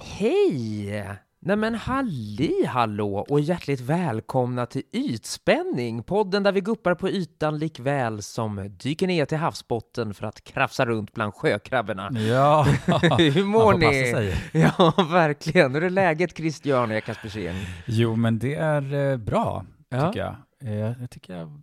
Hej! Nej men halli hallå och hjärtligt välkomna till Ytspänning, podden där vi guppar på ytan likväl som dyker ner till havsbotten för att krafsa runt bland sjökrabborna. Ja, hur mår ni? Ja, verkligen. Hur är läget, Christian och Ekaspersén? Jo, men det är bra, tycker jag. Jag tycker jag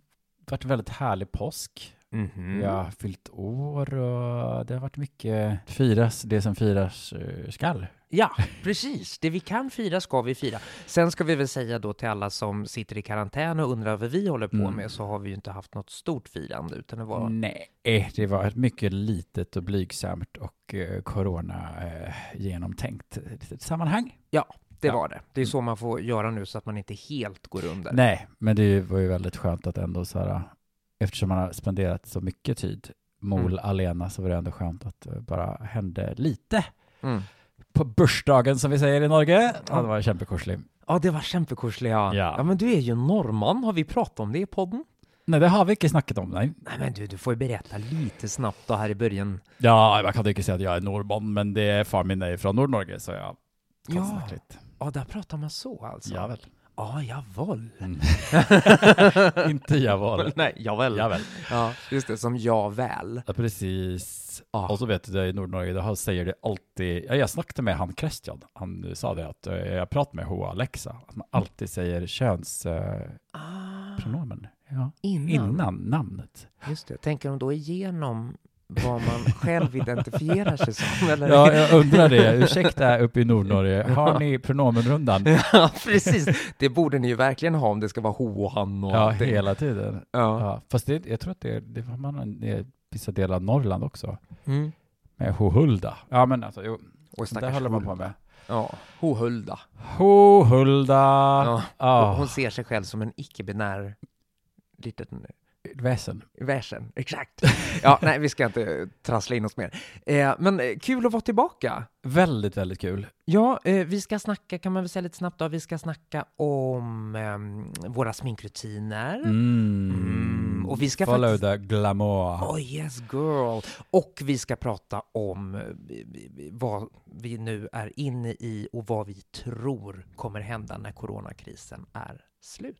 varit en väldigt härlig påsk. Mm-hmm. Jag har fyllt år och det har varit mycket firas, det som firas skall. Ja, precis. Det vi kan fira ska vi fira. Sen ska vi väl säga då till alla som sitter i karantän och undrar vad vi håller på med, så har vi ju inte haft något stort firande utan det var... Nej, det var ett mycket litet och blygsamt och corona genomtänkt sammanhang. Ja, det var det. Det är så man får göra nu så att man inte helt går under. Nej, men det var ju väldigt skönt att ändå så här, eftersom man har spenderat så mycket tid alena, så var det ändå skönt att det bara hände lite. Mm. På börsdagen som vi säger i Norge. Ja, det var kämpekorslig. Ja, det var kämpekorslig, ja. Ja, men du är ju norrman. Har vi pratat om det i podden? Nej, det har vi inte snackat om, nej. Nej, men du får ju berätta lite snabbt då här i början. Ja, jag kan inte säga att jag är norrman, men det är far min är från Nord-Norge, så jag kan snacka lite. Ja, där pratar man så alltså. Ja, väl. Ja, javäl. Inte javäl. Nej, javäl. Javäl. Ja, just det, som javäl. Ja, precis. Ja. Och så vet du, i Nord-Norge, det säger det alltid... Ja, jag snackade med han Kristian. Han sa det att jag pratade med H. Alexa. Att man alltid säger könspronomen. Ja. Innan namnet. Just det, tänker de då igenom... vad man själv identifierar sig som. Eller? Ja, jag undrar det. Ursäkta uppe i Nord-Norge. Har ni pronomenrundan? Ja, precis. Det borde ni ju verkligen ha om det ska vara ho och han. Och ja, allting. Hela tiden. Ja. Ja. Fast det, jag tror att det var man i vissa delar av Norrland också. Mm. Med ho-hulda. Ja, men alltså, jo, och där håller man på med. Ja, ho-hulda. Ho-hulda. Ja. Ja. Hon ser sig själv som en icke-binär liten... Väsen, exakt. Ja, nej, vi ska inte trassla in oss mer. Men kul att vara tillbaka. Väldigt, väldigt kul. Ja, vi ska snacka, kan man väl säga lite snabbt då, vi ska snacka om våra sminkrutiner. Och vi ska follow the glamour. Oh yes girl. Och vi ska prata om vad vi nu är inne i och vad vi tror kommer hända när coronakrisen är slut.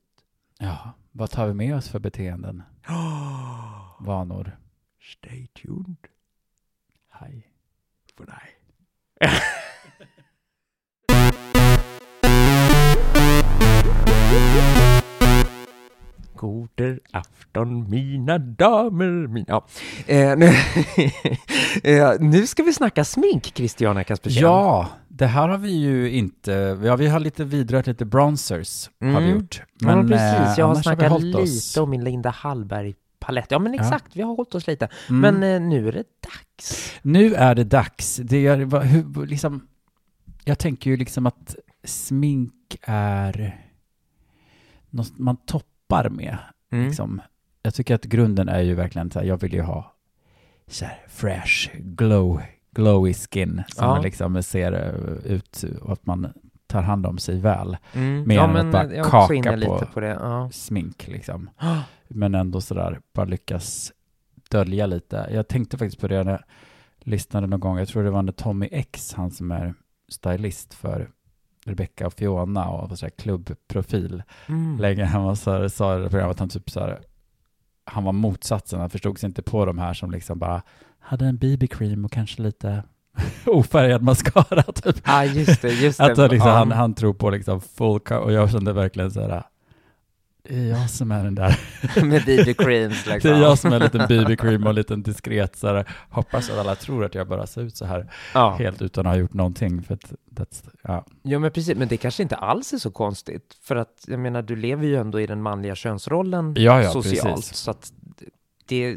Ja, vad tar vi med oss för beteenden? Vanor. Stay tuned. Hej. För dig. Goder afton, mina damer. Nu ska vi snacka smink, Christiana Kasper Kjern. Ja, det här har vi ju inte... Ja, vi har lite vidrört lite bronzers, har vi gjort. Men ja, precis. Jag har snackat lite om min Linda Hallberg palett. Ja, men exakt. Ja. Vi har hållit oss lite. Men nu är det dags. Nu är det dags. Jag tänker ju liksom att smink är något man toppar med. Liksom. Jag tycker att grunden är ju verkligen så här, jag vill ju ha så här fresh glowy skin som man liksom ser ut och att man tar hand om sig väl. Mer än att bara kaka lite på det. Smink liksom. Men ändå sådär, bara lyckas dölja lite. Jag tänkte faktiskt på det när jag lyssnade någon gång. Jag tror det var Tommy X, han som är stylist för Rebecca och Fiona och sådär klubbprofil. Länge han var sådär, sa det programmet att han typ sådär, han var motsatsen. Han förstod sig inte på de här som liksom bara hade en BB-cream och kanske lite ofärgad mascara typ. Ah, just det. Att liksom, han tror på liksom folk och jag kände verkligen så här, det är jag som är den där med BB-creams liksom. Det är jag som är en liten BB-cream och en liten diskret så här, hoppas att alla tror att jag bara ser ut så här helt utan att ha gjort någonting för att Ja, men precis, men det kanske inte alls är så konstigt för att jag menar du lever ju ändå i den manliga könsrollen socialt så att det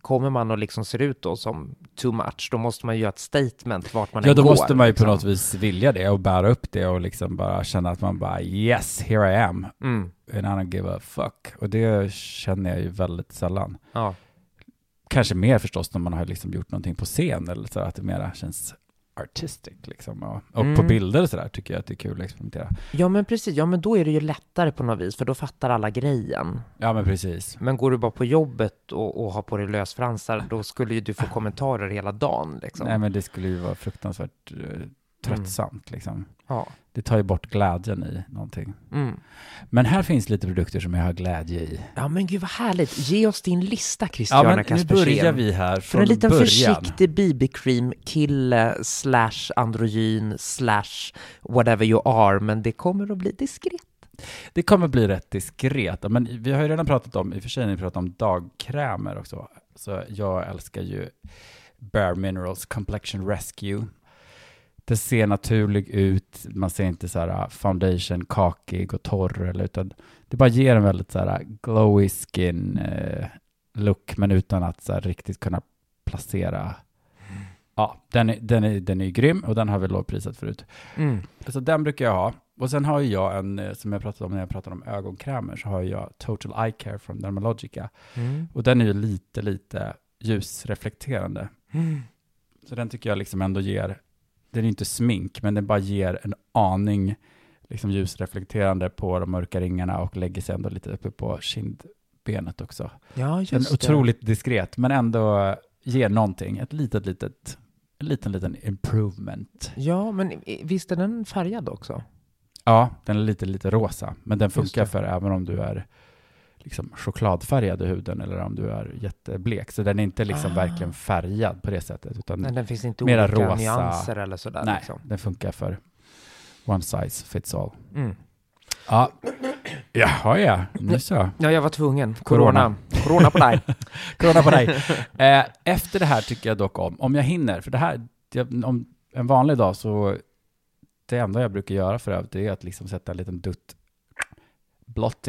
kommer man och liksom ser ut då som too much, då måste man ju göra ett statement vart man än går. Ja, då måste man ju på något vis vilja det och bära upp det och liksom bara känna att man bara yes, here I am. And I don't give a fuck. Och det känner jag ju väldigt sällan. Ja. Kanske mer förstås när man har liksom gjort någonting på scen eller så att det mera känns artistic liksom, och på bilder och sådär tycker jag att det är kul att experimentera. Ja men precis, ja men då är det ju lättare på något vis för då fattar alla grejen. Ja men precis. Men går du bara på jobbet och har på dig lösfransar då skulle ju du få kommentarer hela dagen liksom. Nej men det skulle ju vara fruktansvärt tröttsamt liksom. Ja. Det tar ju bort glädjen i någonting. Mm. Men här finns lite produkter som jag har glädje i. Ja men gud vad härligt. Ge oss din lista Christiana Kaspersen. Nu börjar vi här från början. För en liten försiktig BB-cream kille /androgyn /whatever you are. Men det kommer att bli diskret. Det kommer bli rätt diskret. Men vi har ju redan pratat om, i och för sig, vi pratat om dagkrämer också. Så jag älskar ju Bare Minerals Complexion Rescue. Det ser naturlig ut. Man ser inte så här foundation kakig och torr eller, utan det bara ger en väldigt så här glowy skin look men utan att så här riktigt kunna placera. Ja, den är grym och den har vi lågprisat förut. Mm. Så den brukar jag ha. Och sen har jag en som jag pratade om när jag pratade om ögonkrämer, så har jag Total Eye Care från Dermalogica. Mm. Och den är ju lite ljusreflekterande. Mm. Så den tycker jag liksom ändå ger. Den är inte smink, men den bara ger en aning liksom ljusreflekterande på de mörka ringarna och lägger sig ändå lite uppe på kindbenet också. Ja, just den är otroligt diskret, men ändå ger någonting. Ett liten improvement. Ja, men visst är den färgad också? Ja, den är lite rosa. Men den funkar för även om du är liksom chokladfärgad i huden eller om du är jätteblek. Så den är inte liksom verkligen färgad på det sättet. Utan nej, den finns inte mera olika rosa nyanser eller sådär. Nej, liksom. Den funkar för one size fits all. Mm. Ja. Jaha, nu så. Ja, jag var tvungen. Corona på dig. Corona på dig. Efter det här tycker jag dock om jag hinner. För det här, om en vanlig dag så det enda jag brukar göra för övrigt är att liksom sätta en liten dutt blot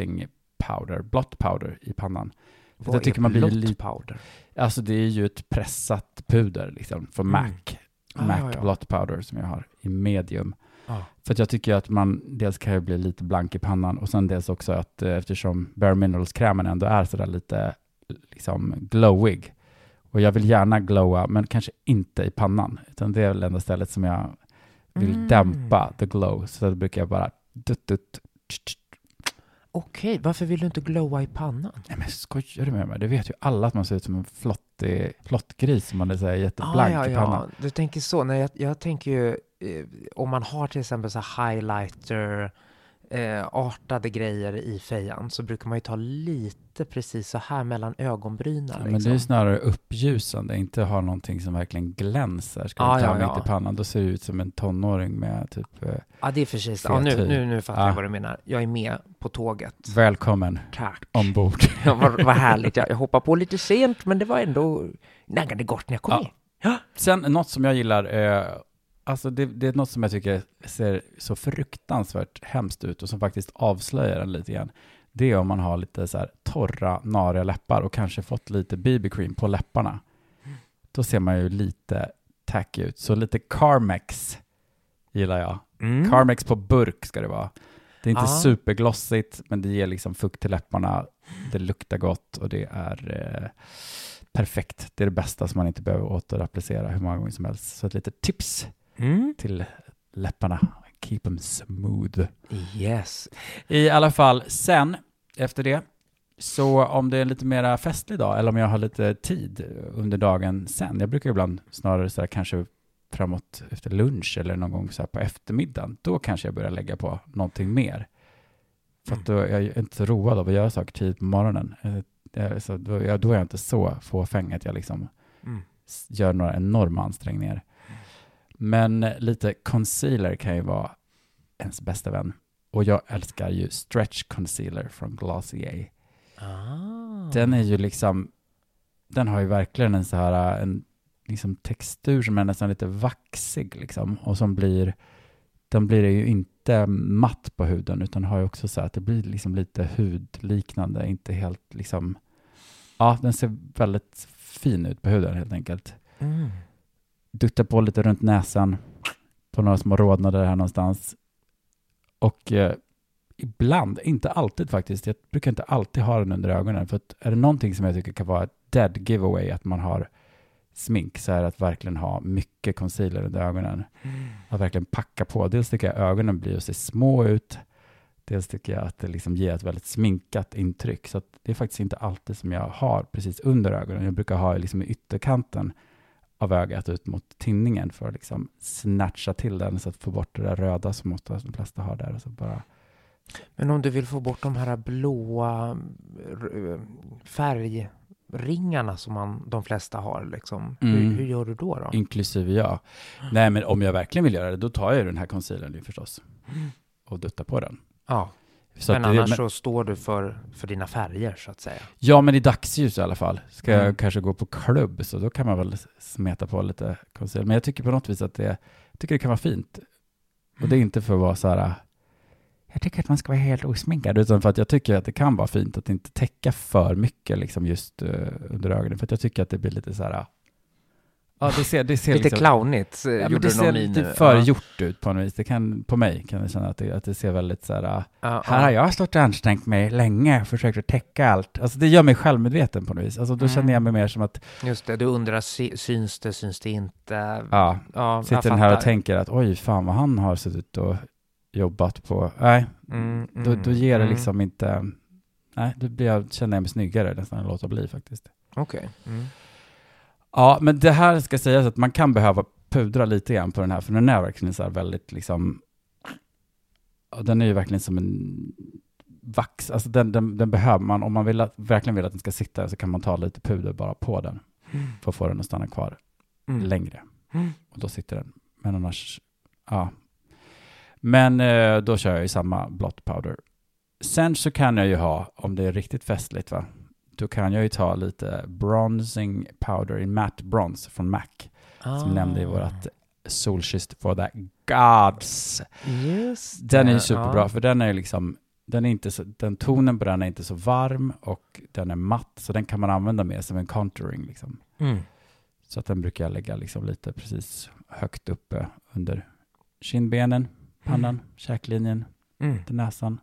powder i pannan. Vad jag tycker man blir powder. Alltså det är ju ett pressat puder liksom från MAC blot powder som jag har i medium. Ah. För att jag tycker att man dels kan ju bli lite blank i pannan och sen dels också att eftersom Bare Minerals krämen ändå är så där lite liksom glowig. Och jag vill gärna glowa men kanske inte i pannan, utan det är väl enda stället som jag vill dämpa the glow, så då brukar jag bara Okej, varför vill du inte glowa i pannan? Nej men skojar du med mig? Det vet ju alla att man ser ut som en flottgris som man är så här jätteblank i pannan. Ja, du tänker så. Nej, jag tänker ju om man har till exempel så highlighter artade grejer i fejan så brukar man ju ta lite precis så här mellan ögonbrynen. Ja, liksom. Men det är ju snarare uppljusande, inte ha någonting som verkligen glänser. Ska man ta mitt i pannan, då ser det ut som en tonåring med typ... Ja, det är precis. Ja, nu fattar jag vad du menar. Jag är med på tåget. Välkommen. Tack. Ombord. Ja, vad härligt. Jag hoppar på lite sent, men det var ändå naggande gott när jag kom med. Sen något som jag gillar... Alltså det är något som jag tycker ser så fruktansvärt hemskt ut och som faktiskt avslöjar en lite grann. Det är om man har lite så här torra, nariga läppar och kanske fått lite BB-cream på läpparna. Då ser man ju lite tacky ut. Så lite Carmex gillar jag. Mm. Carmex på burk ska det vara. Det är inte superglossigt, men det ger liksom fukt till läpparna. Det luktar gott och det är... perfekt. Det är det bästa som man inte behöver återapplicera hur många gånger som helst. Så ett litet tips till läpparna. Keep them smooth. Yes. I alla fall, sen efter det, så om det är lite mera festlig dag eller om jag har lite tid under dagen sen. Jag brukar ibland snarare så här, kanske framåt efter lunch eller någon gång så här på eftermiddagen. Då kanske jag börjar lägga på någonting mer. För att då är jag inte så road av att göra saker tidigt på morgonen. Så då är jag inte så fåfäng att jag liksom gör några enorma ansträngningar. Men lite concealer kan ju vara ens bästa vän. Och jag älskar ju Stretch Concealer från Glossier. Den är ju liksom, den har ju verkligen en så här en liksom textur som är nästan lite vaxig liksom. Och som blir, den blir ju inte matt på huden utan har ju också så att det blir liksom lite hudliknande, inte helt liksom, ja den ser väldigt fin ut på huden helt enkelt. Dutta på lite runt näsan på några små rodnader här någonstans och ibland, inte alltid faktiskt, jag brukar inte alltid ha den under ögonen för att är det någonting som jag tycker kan vara ett dead giveaway att man har smink så här, att verkligen ha mycket concealer under ögonen. Mm. Att verkligen packa på. Dels tycker jag ögonen blir och ser små ut. Dels tycker jag att det liksom ger ett väldigt sminkat intryck. Så att det är faktiskt inte alltid som jag har precis under ögonen. Jag brukar ha liksom i ytterkanten av ögat ut mot tinningen för att liksom snatcha till den så att få bort det där röda som ofta de flesta har där. Och så bara... Men om du vill få bort de här blåa färgringarna som de flesta har liksom, hur gör du då? Inklusive jag. Nej, men om jag verkligen vill göra det, då tar jag den här concealern nu förstås och duttar på den. Ja. Så men annars så står du för dina färger så att säga. Ja, men i dagsljus i alla fall. Ska jag kanske gå på klubb, så då kan man väl smeta på lite concealer. Men jag tycker på något vis att jag tycker det kan vara fint. Och det är inte för att vara så här. Jag tycker att man ska vara helt osminkad, utan för att jag tycker att det kan vara fint att inte täcka för mycket liksom just under ögonen. För att jag tycker att det blir lite så här... Ja, det ser lite liksom, clownigt. Ja, men det ser lite för gjort ut på något vis. Det kan, på mig kan jag känna att det ser väldigt så här... Här har jag stått och ansträngt mig länge och försökt att täcka allt. Alltså det gör mig självmedveten på något vis. Alltså då känner jag mig mer som att... Just det, du undrar, syns det inte? Ja, sitter den här och tänker att oj fan vad han har sett ut och jobbat på. Nej, då ger det liksom inte... Nej, då känner jag mig snyggare nästan än låta bli faktiskt. Okej. Ja, men det här ska sägas att man kan behöva pudra lite grann på den här, för den är verkligen så här väldigt liksom... Den är ju verkligen som en vax. Alltså den behöver man. Om man verkligen vill att den ska sitta, så kan man ta lite puder bara på den för att få den att stanna kvar längre. Och då sitter den. Men annars... Ja. Men då kör jag ju samma blot powder. Sen så kan jag ju ha, om det är riktigt festligt va, då kan jag ju ta lite bronzing powder i matte bronze från MAC. Som nämnde i vårt solkysst for the gods. Yes, den är ju superbra för den är ju liksom, den tonen på den är inte så varm och den är matt, så den kan man använda mer som en contouring liksom. Så att den brukar jag lägga liksom lite precis högt uppe under kindbenen, pannan, käklinjen, till näsan.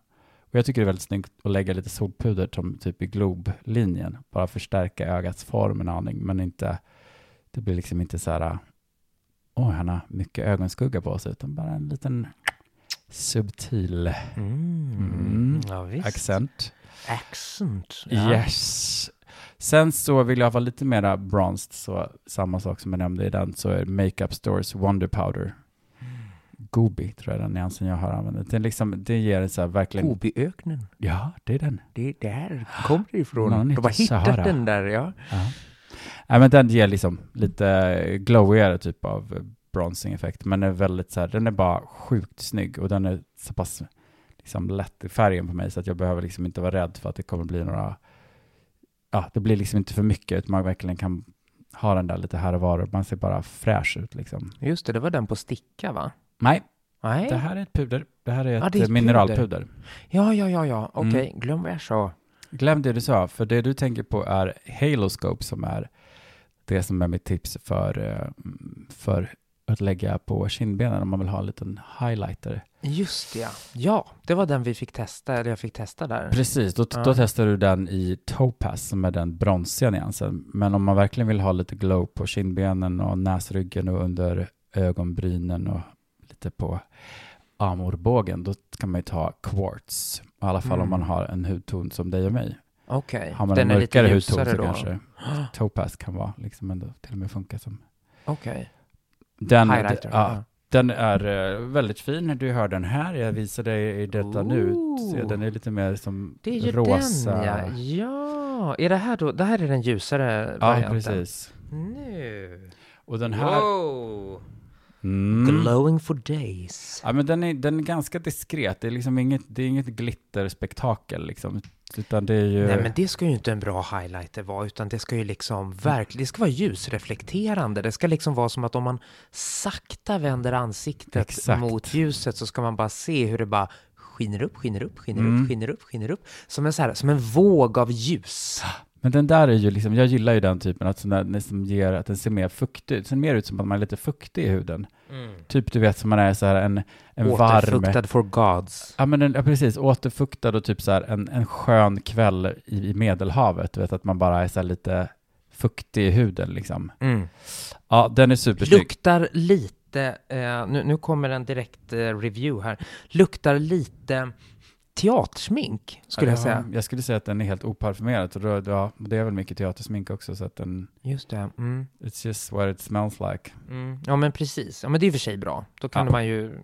Och jag tycker det är väldigt snyggt att lägga lite solpuder som typ i globlinjen. Bara förstärka ögats form en aning. Men inte, det blir liksom inte så här, han har mycket ögonskugga på sig. Utan bara en liten subtil accent. Accent. Ja. Yes. Sen så vill jag vara lite mer bronzed. Så samma sak som jag nämnde i den, så är Makeup Stores Wonder Powder. Gobi tror jag den nyansen jag har använt. Det ger så här verkligen... Gobi-öknen. Ja, det är den. Det är där kommer det ifrån. De har hittat Sahara. Den där, ja. Nej, men den ger liksom lite glowigare typ av bronzing-effekt. Men är väldigt så här, den är bara sjukt snygg. Och den är så pass liksom lätt i färgen på mig, så att jag behöver liksom inte vara rädd för att det kommer bli några... Ja, det blir liksom inte för mycket. Utan man verkligen kan ha den där lite här och var. Man ser bara fräsch ut liksom. Just det, det var den på sticka va? Nej, det här är ett puder. Det här är ett mineralpuder. Ja. Okej, glöm vad jag sa. Glöm det du sa, för det du tänker på är Haloscope, som är det som är mitt tips för att lägga på kindbenen om man vill ha en liten highlighter. Just det, ja. Det var den vi fick testa, eller jag fick testa där. Precis, då testar du den i Topaz, som är den bronsiga nyansen. Men om man verkligen vill ha lite glow på kindbenen och näsryggen och under ögonbrynen och på amorbågen, då kan man ju ta Quartz. I alla fall om man har en hudton som dig och mig. Okej. Har man en mörkare hudton så då kanske Topaz kan vara liksom ändå till och med funka som... Okej. Highlighter. Ja. Den är väldigt fin. Du hör den här. Jag visar dig i detta nu. Så den är lite mer som rosa. Det är ju rosa. Den, ja. Är det här då? Det här är den ljusare varianten. Ja, precis. Nu. Och den här... Wow. Glowing for days. Ja, men den är ganska diskret. Det är liksom inget glitterspektakel liksom, utan det är ju... Nej, men det ska ju inte en bra highlighter vara, utan det ska ju liksom det ska vara ljusreflekterande. Det ska liksom vara som att om man sakta vänder ansiktet mot ljuset, så ska man bara se hur det bara skiner upp. Som en våg av ljus. Men den där är ju liksom, jag gillar ju den typen att som ger att den ser mer fuktig ut. Sen mer ut som att man är lite fuktig i huden. Typ du vet som man är så här en varm... Återfuktad for gods. Ja, men precis. Återfuktad och typ så här en skön kväll i Medelhavet. Du vet att man bara är så här lite fuktig i huden liksom. Mm. Ja, den är supersnygg. Luktar lite, nu kommer en direkt review här. Luktar lite teatersmink skulle jag säga. Jag skulle säga att den är helt oparfumerad. Och ja, det är väl mycket teatersmink också. Så att den, just det. Mm. It's just what it smells like. Mm. Ja men precis. Ja men det är för sig bra. Då kan man ju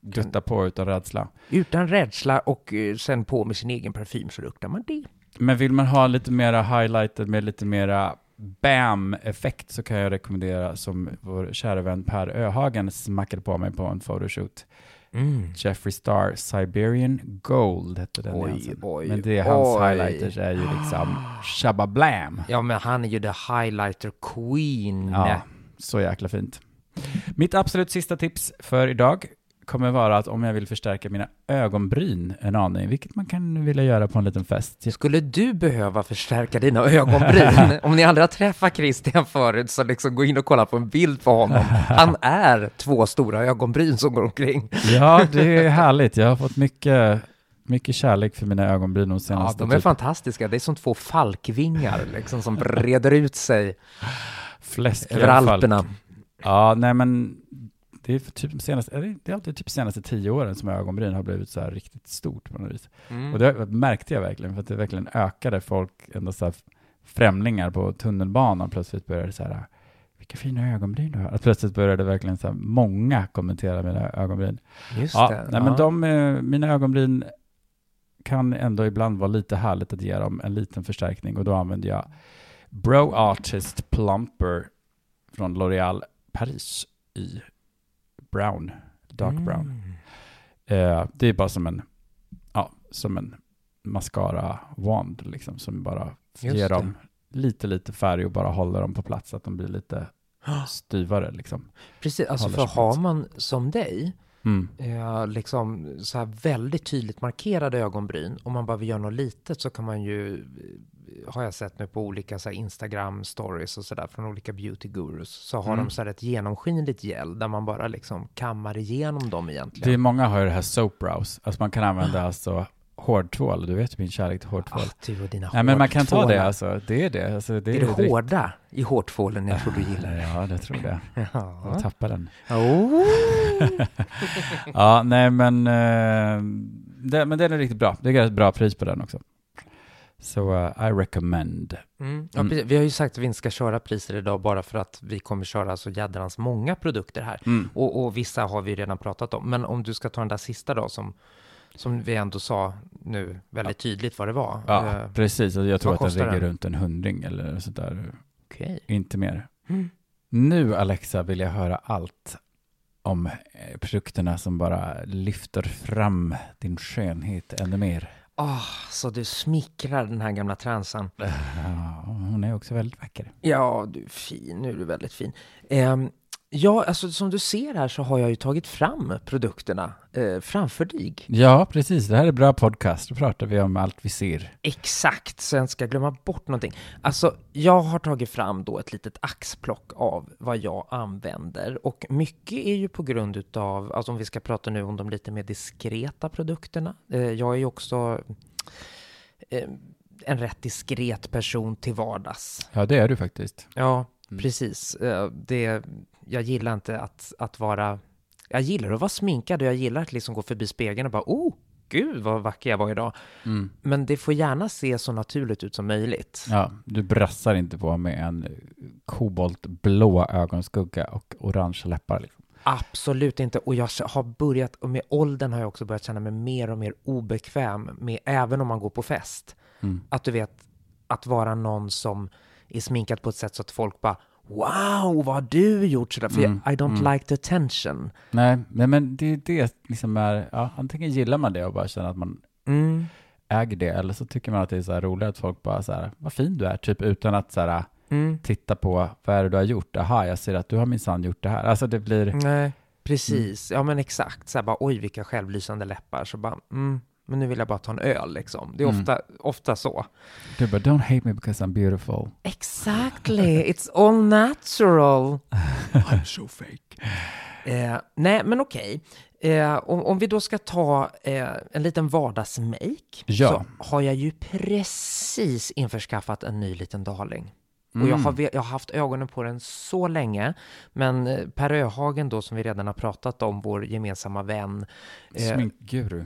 dutta på utan rädsla. Utan rädsla och sen på med sin egen parfym så luktar man det. Men vill man ha lite mera highlighted med lite mera bam-effekt så kan jag rekommendera som vår kära vän Per Öhagen smackade på mig på en photoshoot. Mm. Jeffree Star, Siberian Gold hette den. Oj, men det är hans highlighters är ju liksom shabba blam. Ja men han är ju the highlighter queen. Ja, så jäkla fint. Mitt absolut sista tips för idag kommer vara att om jag vill förstärka mina ögonbryn en aning, vilket man kan vilja göra på en liten fest. Skulle du behöva förstärka dina ögonbryn? Om ni aldrig har träffat Kristian förut så liksom gå in och kolla på en bild på honom. Han är 2 stora ögonbryn som går omkring. Ja, det är härligt. Jag har fått mycket kärlek för mina ögonbryn de senaste. Ja, de är fantastiska. Det är som 2 falkvingar liksom, som breder ut sig över Alperna. Ja, nej men det är alltid typ senaste 10 åren som ögonbryn har blivit så här riktigt stort på något vis. Mm. Och det märkte jag verkligen för att det verkligen ökade folk ändå så här främlingar på tunnelbanan plötsligt började så här vilka fina ögonbryn du har. Att plötsligt började verkligen så här många kommentera mina ögonbryn. Just ja, det. Nej, men mina ögonbryn kan ändå ibland vara lite härligt att ge dem en liten förstärkning och då använder jag Brow Artist Plumper från L'Oreal Paris i dark brown. Det är bara som en mascara wand liksom, som bara ger dem lite färg och bara håller dem på plats så att de blir lite styvare liksom. Precis, alltså för har man som dig liksom så här väldigt tydligt markerade ögonbryn om man bara vill göra något litet så kan man ju, har jag sett nu på olika så här Instagram stories och sådär från olika beauty gurus så har de så här ett genomskinligt gel där man bara liksom kammar igenom dem egentligen. Det är många har ju det här soap brows. Alltså man kan använda alltså hårtvål. Du vet min kärlek till hårtvål. Nej, men man kan ta det alltså. Det är det. Alltså, det är det hårda i hårtvålen jag tror du gillar. Ja, det tror jag. Ja. Jag tappar den. Oh. Ja, nej men den är riktigt bra. Det är ett bra pris på den också. Så I recommend. Ja, precis. Vi har ju sagt att vi inte ska köra priser idag bara för att vi kommer köra så jädrans många produkter här. Och vissa har vi redan pratat om. Men om du ska ta den där sista då som vi ändå sa nu väldigt tydligt vad det var. Ja, precis. Jag tror att den ligger runt 100 eller sådär. Okay. Inte mer. Nu Alexa vill jag höra allt om produkterna som bara lyfter fram din skönhet ännu mer. Så du smickrar den här gamla transan. Ja, hon är också väldigt vacker. Ja, du är fin. Nu är du väldigt fin. Ja, alltså som du ser här så har jag ju tagit fram produkterna framför dig. Ja, precis. Det här är bra podcast. Då pratar vi om allt vi ser. Exakt, så jag inte ska glömma bort någonting. Alltså, jag har tagit fram då ett litet axplock av vad jag använder. Och mycket är ju på grund utav, alltså om vi ska prata nu om de lite mer diskreta produkterna. Jag är ju också en rätt diskret person till vardags. Ja, det är du faktiskt. Ja, precis. Jag gillar inte att vara... Jag gillar att vara sminkad och jag gillar att liksom gå förbi spegeln och bara gud vad vacker jag var idag. Mm. Men det får gärna se så naturligt ut som möjligt. Ja, du brassar inte på med en koboltblå ögonskugga och orange läppar liksom. Absolut inte. Och jag har börjat, och med åldern har jag också börjat känna mig mer och mer obekväm med, även om man går på fest. Att du vet, att vara någon som är sminkad på ett sätt så att folk bara wow, vad har du gjort sådär? För I don't like the attention. Nej, men det är det liksom är... Ja, antingen gillar man det och bara känner att man äger det. Eller så tycker man att det är så här roligt att folk bara så här... Vad fin du är, typ utan att så här, titta på vad är det du har gjort. Aha, jag ser att du har minsann gjort det här. Alltså det blir... Nej, precis. Ja, men exakt. Så här bara, oj vilka självlysande läppar. Så bara... Men nu vill jag bara ta en öl liksom. Det är ofta så. Du bara, don't hate me because I'm beautiful. Exactly, it's all natural. I'm so fake. Nej, men okej. Om vi då ska ta en liten vardagsmake så har jag ju precis införskaffat en ny liten darling. Mm. Och jag har haft ögonen på den så länge. Men Per Öhagen då, som vi redan har pratat om, vår gemensamma vän.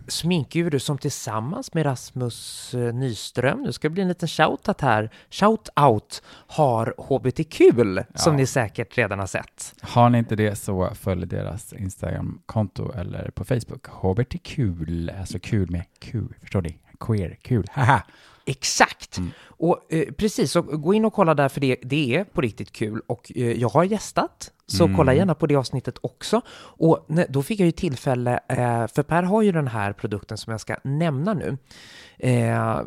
Sminkguru som tillsammans med Rasmus Nyström, nu ska det bli en liten shoutout här. Shoutout har HBT-kul, som ni säkert redan har sett. Har ni inte det så följ deras Instagram-konto eller på Facebook. HBT-kul, alltså kul med Q, förstår ni? Queer, kul, haha. Exakt. Mm. Och precis, och gå in och kolla där, för det är på riktigt kul. Och jag har gästat, så kolla gärna på det avsnittet också. Och då fick jag ju tillfälle, för Per har ju den här produkten som jag ska nämna nu.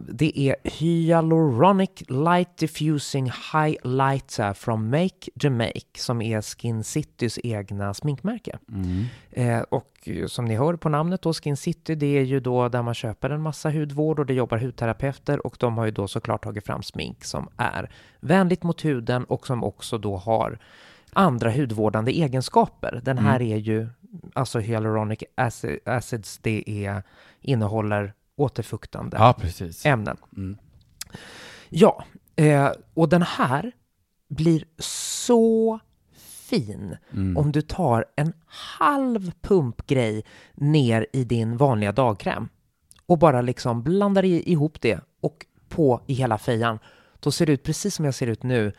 Det är Hyaluronic Light Diffusing Highlighter från Make the Make, som är Skin Citys egna sminkmärke. Mm. Och som ni hör på namnet då, Skin City, det är ju då där man köper en massa hudvård och det jobbar hudterapeuter, och de har ju då såklart tagit fram smink som är vänligt mot huden och som också då har andra hudvårdande egenskaper. Den här är ju, alltså hyaluronic acids, innehåller återfuktande ämnen. Mm. Ja, och den här blir så fin om du tar en halv pumpgrej ner i din vanliga dagkräm och bara liksom blandar ihop det och på i hela fejan. Då ser det ut precis som jag ser ut nu.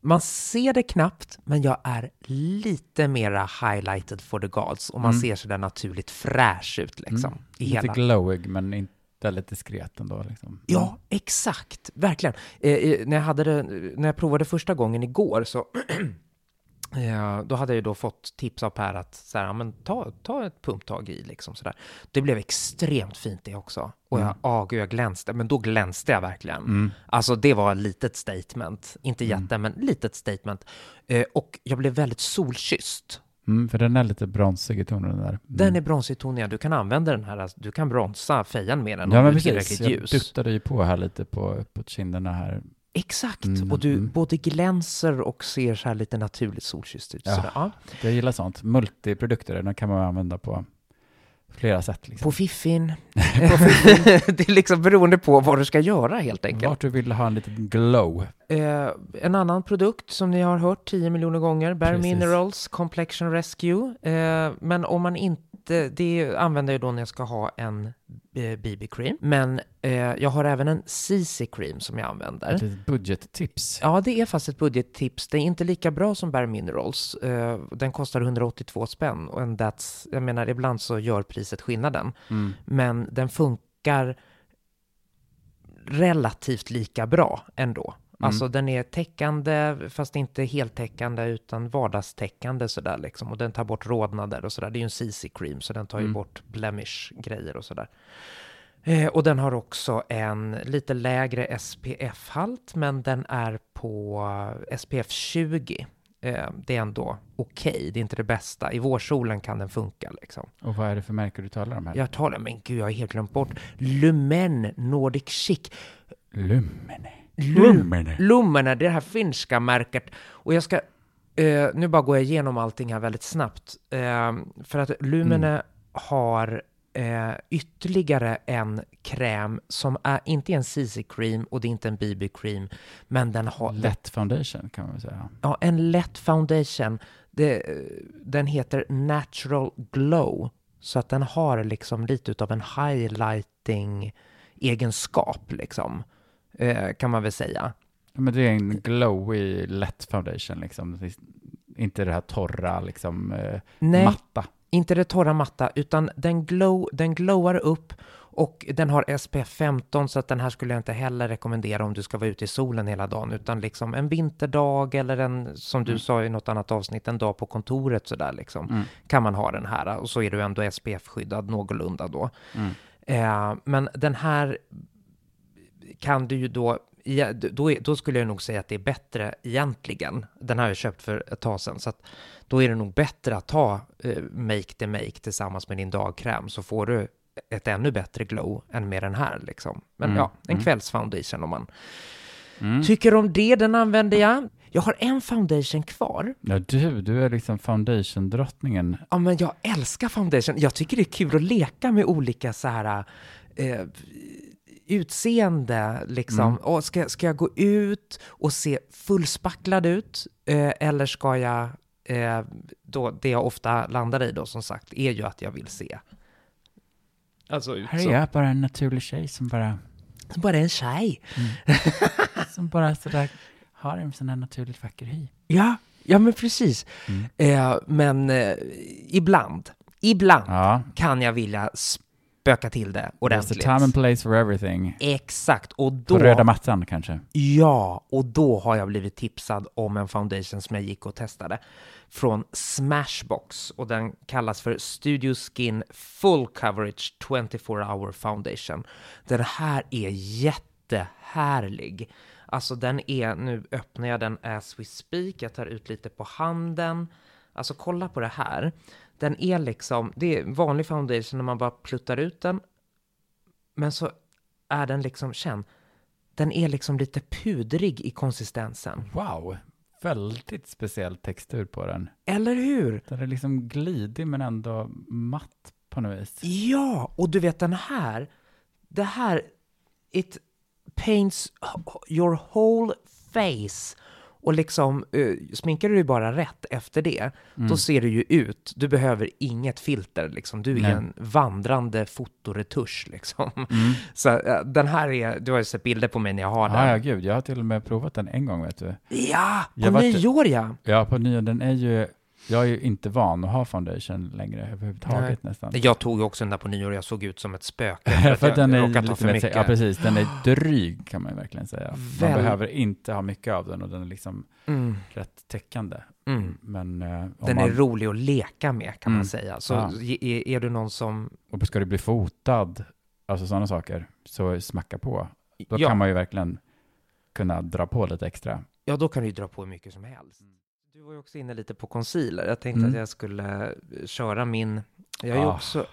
Man ser det knappt, men jag är lite mera highlighted for the gods. Och man ser så där naturligt fräsch ut liksom. Lite glowig, men inte lite diskret ändå liksom. Ja, exakt. Verkligen. När jag provade första gången igår så... då hade jag då fått tips av Per att så här, men ta ett pumptag i liksom, så där. Det blev extremt fint det också. Och jag glänste, men då glänste jag verkligen. Alltså det var ett litet statement. Inte jätte, men litet statement. Och jag blev väldigt solkysst. För den är lite bronsig i tonen där. Den är bronsig i tonen, ja. Du kan använda den här, alltså, du kan bronsa fejan med den. Ja, men precis. Jag duttade ju på här lite på kinderna här. Exakt, och du både glänser och ser så här lite naturligt solkysst ut. Ja, jag gillar sånt. Multiprodukter, den kan man använda på flera sätt. Liksom. På fiffin. Det är liksom beroende på vad du ska göra helt enkelt. Vart du vill ha en liten glow. En annan produkt som ni har hört 10 miljoner gånger, Bare Minerals Complexion Rescue. Men om man inte, det använder jag då när jag ska ha en BB-cream. Men jag har även en CC-cream som jag använder. Det är ett budgettips. Ja, det är fast ett budgettips. Det är inte lika bra som Bare Minerals. Den kostar 182 spänn. Och jag menar, ibland så gör priset skillnaden. Men den funkar relativt lika bra ändå. Alltså den är täckande, fast inte heltäckande utan vardagstäckande sådär liksom. Och den tar bort rodnader och sådär. Det är ju en CC-cream, så den tar ju bort blemish-grejer och sådär. Och den har också en lite lägre SPF-halt, men den är på SPF 20. Det är ändå okej. Det är inte det bästa. I vårsolen kan den funka liksom. Och vad är det för märker du talar om här? Jag har helt glömt bort. Lumene Nordic Chic. Lumene, det här finska märket. Och jag ska nu bara går jag igenom allting här väldigt snabbt, för att Lumene har ytterligare en kräm som är inte en CC-cream och det är inte en BB-cream, men den har lätt foundation kan man säga. Ja, en lätt foundation. Den heter Natural Glow, så att den har liksom lite utav en highlighting egenskap liksom. Kan man väl säga. Men det är en glowy lätt foundation liksom. Inte det här torra liksom, matta. Inte det torra matta, utan den glowar upp, och den har SPF 15, så att den här skulle jag inte heller rekommendera om du ska vara ute i solen hela dagen, utan liksom en vinterdag eller en, som du sa i något annat avsnitt, en dag på kontoret sådär liksom, kan man ha den här, och så är du ändå SPF-skyddad någorlunda då. Men den här kan du ju då skulle jag nog säga att det är bättre egentligen. Den har jag köpt för ett tag sedan, så att då är det nog bättre att ta Make the Make tillsammans med din dagkräm, så får du ett ännu bättre glow än med den här liksom. Men en kvällsfoundation om man tycker om det. Den använder jag. Jag har en foundation kvar. Ja, du är liksom foundation-drottningen. Ja, men jag älskar foundation. Jag tycker det är kul att leka med olika så här utseende liksom. Mm. Och ska jag gå ut och se fullspacklad ut eller ska jag då det jag ofta landar i då som sagt är ju att jag vill se. Alltså ut så. Här är jag bara en naturlig tjej som bara en tjej. Mm. som bara sådär har en sån här naturligt vacker hy. Ja, ja men precis. Mm. Men ibland ja. Kan jag vilja spöka till det ordentligt. There's a time and place for everything. Exakt. Och då, på röda mattan kanske. Ja, och då har jag blivit tipsad om en foundation som jag gick och testade från Smashbox. Och den kallas för Studio Skin Full Coverage 24 Hour Foundation. Den här är jättehärlig. Alltså den är, nu öppnar jag den as we speak. Jag tar ut lite på handen. Alltså kolla på det här. Den är liksom, det är vanlig foundation när man bara pluttar ut den. Men så är den liksom, den är liksom lite pudrig i konsistensen. Wow, väldigt speciell textur på den. Eller hur? Den är liksom glidig men ändå matt på något vis. Ja, och du vet den här, det här, it paints your whole face. Och liksom, sminkar du bara rätt efter det, då ser du ju ut. Du behöver inget filter, liksom. Du är en vandrande fotoretusch, liksom. Mm. Så den här är, du har ju sett bilder på mig när jag har den. Ja, gud, jag har till och med provat den en gång, vet du. Ja, på nyår, ja. Ja, på nyår, den är ju, jag är ju inte van att ha foundation längre överhuvudtaget nästan. Jag tog ju också den där på nyår och jag såg ut som ett spöke. för att den är lite för mycket. Ja, precis. Den är dryg kan man verkligen säga. Man behöver inte ha mycket av den och den är liksom rätt täckande. Mm. Men, den är rolig att leka med kan man säga. Så är du någon som... Och ska du bli fotad, alltså sådana saker, så smacka på. Då kan man ju verkligen kunna dra på lite extra. Ja, då kan du ju dra på hur mycket som helst. Du var ju också inne lite på concealer. Jag tänkte att jag skulle köra min... Jag är också...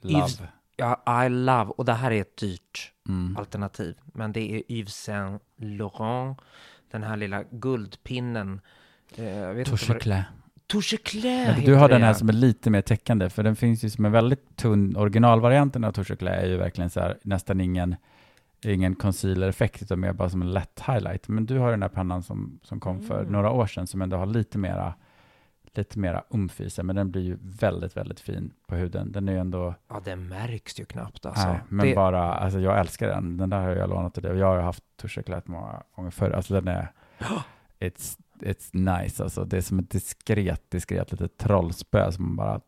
Love. I love. Och det här är ett dyrt alternativ. Men det är Yves Saint Laurent. Den här lilla guldpinnen. Touche Éclat. Touche Éclat. Du har den här som är lite mer täckande. För den finns ju som en väldigt tunn... Originalvarianten av Touche Éclat är ju verkligen så här, nästan ingen concealer-effekt utan mer bara som en lätt highlight. Men du har den här pennan som kom för några år sedan som ändå har lite mera umfisa, men den blir ju väldigt, väldigt fin på huden. Den är ju ändå... Ja, den märks ju knappt alltså. Nej, men det... bara, alltså jag älskar den. Den där har jag lånat till dig och jag har haft Touche Éclat många gånger förr. Alltså den är... It's nice alltså. Det är som ett diskret litet trollspö som bara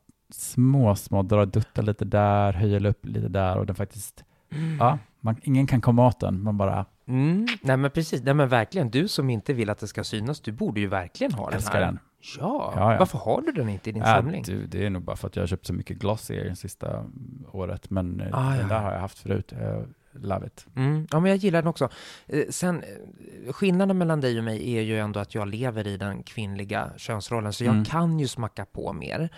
små duttar lite där, höjer upp lite där och den faktiskt... Ja, ingen kan komma åt den, man bara... Nej men precis, nej men verkligen, du som inte vill att det ska synas, du borde ju verkligen ha den här. Den. Ja, varför har du den inte i din samling? Du, det är nog bara för att jag har köpt så mycket Glossier det sista året, men den där har jag haft förut, love it. Ja men jag gillar den också. Sen, skillnaden mellan dig och mig är ju ändå att jag lever i den kvinnliga könsrollen, så jag kan ju smacka på mer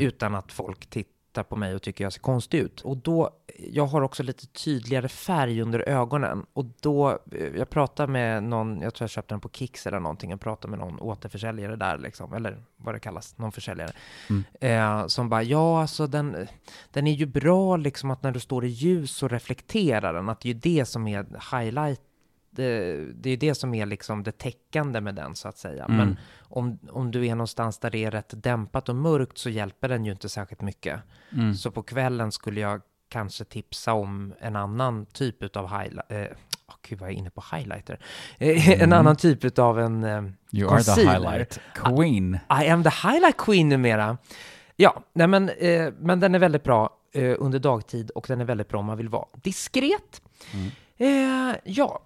utan att folk tittar på mig och tycker jag ser konstig ut. Och då jag har också lite tydligare färg under ögonen och då, jag pratade med någon, jag tror jag köpte den på Kicks eller någonting, jag pratade med någon återförsäljare där liksom, eller vad det kallas, någon försäljare som bara, alltså den är ju bra liksom att när du står i ljus så reflekterar den, att det är ju det som är highlight, det är ju det som är liksom det täckande med den så att säga, men om du är någonstans där det är rätt dämpat och mörkt så hjälper den ju inte särskilt mycket, så på kvällen skulle jag kanske tipsa om en annan typ av highlighter. Gud, vad jag är inne på highlighter. En annan typ av en you concealer. Are the highlight queen. I am the highlight queen numera. Ja, nej men den är väldigt bra under dagtid och den är väldigt bra om man vill vara diskret.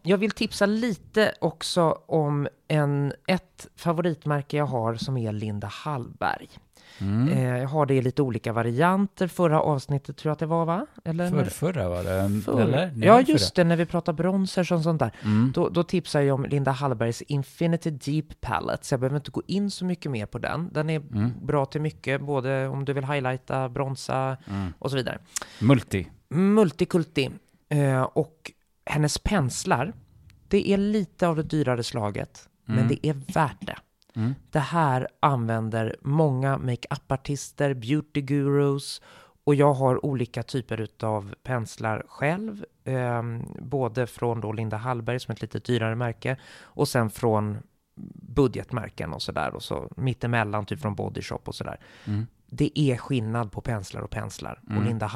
Jag vill tipsa lite också om ett favoritmärke jag har som är Linda Hallberg. Jag har det i lite olika varianter. Förra avsnittet tror jag att det var, va? Eller förra var det? Eller? Nej, ja, just det. När vi pratar bronzer och sånt där. Då tipsar jag om Linda Hallbergs Infinity Deep Palette. Så jag behöver inte gå in så mycket mer på den. Den är bra till mycket. Både om du vill highlighta, bronsa och så vidare. Multikulti. Och hennes penslar. Det är lite av det dyrare slaget. Men det är värt det. Det här använder många make-up-artister, beauty gurus Och jag har olika typer av penslar själv. Både från då Linda Hallberg som ett lite dyrare märke. Och sen från budgetmärken och sådär. Och så mittemellan typ från Body Shop och sådär. Mm. Det är skillnad på penslar och penslar. Mm. Och Linda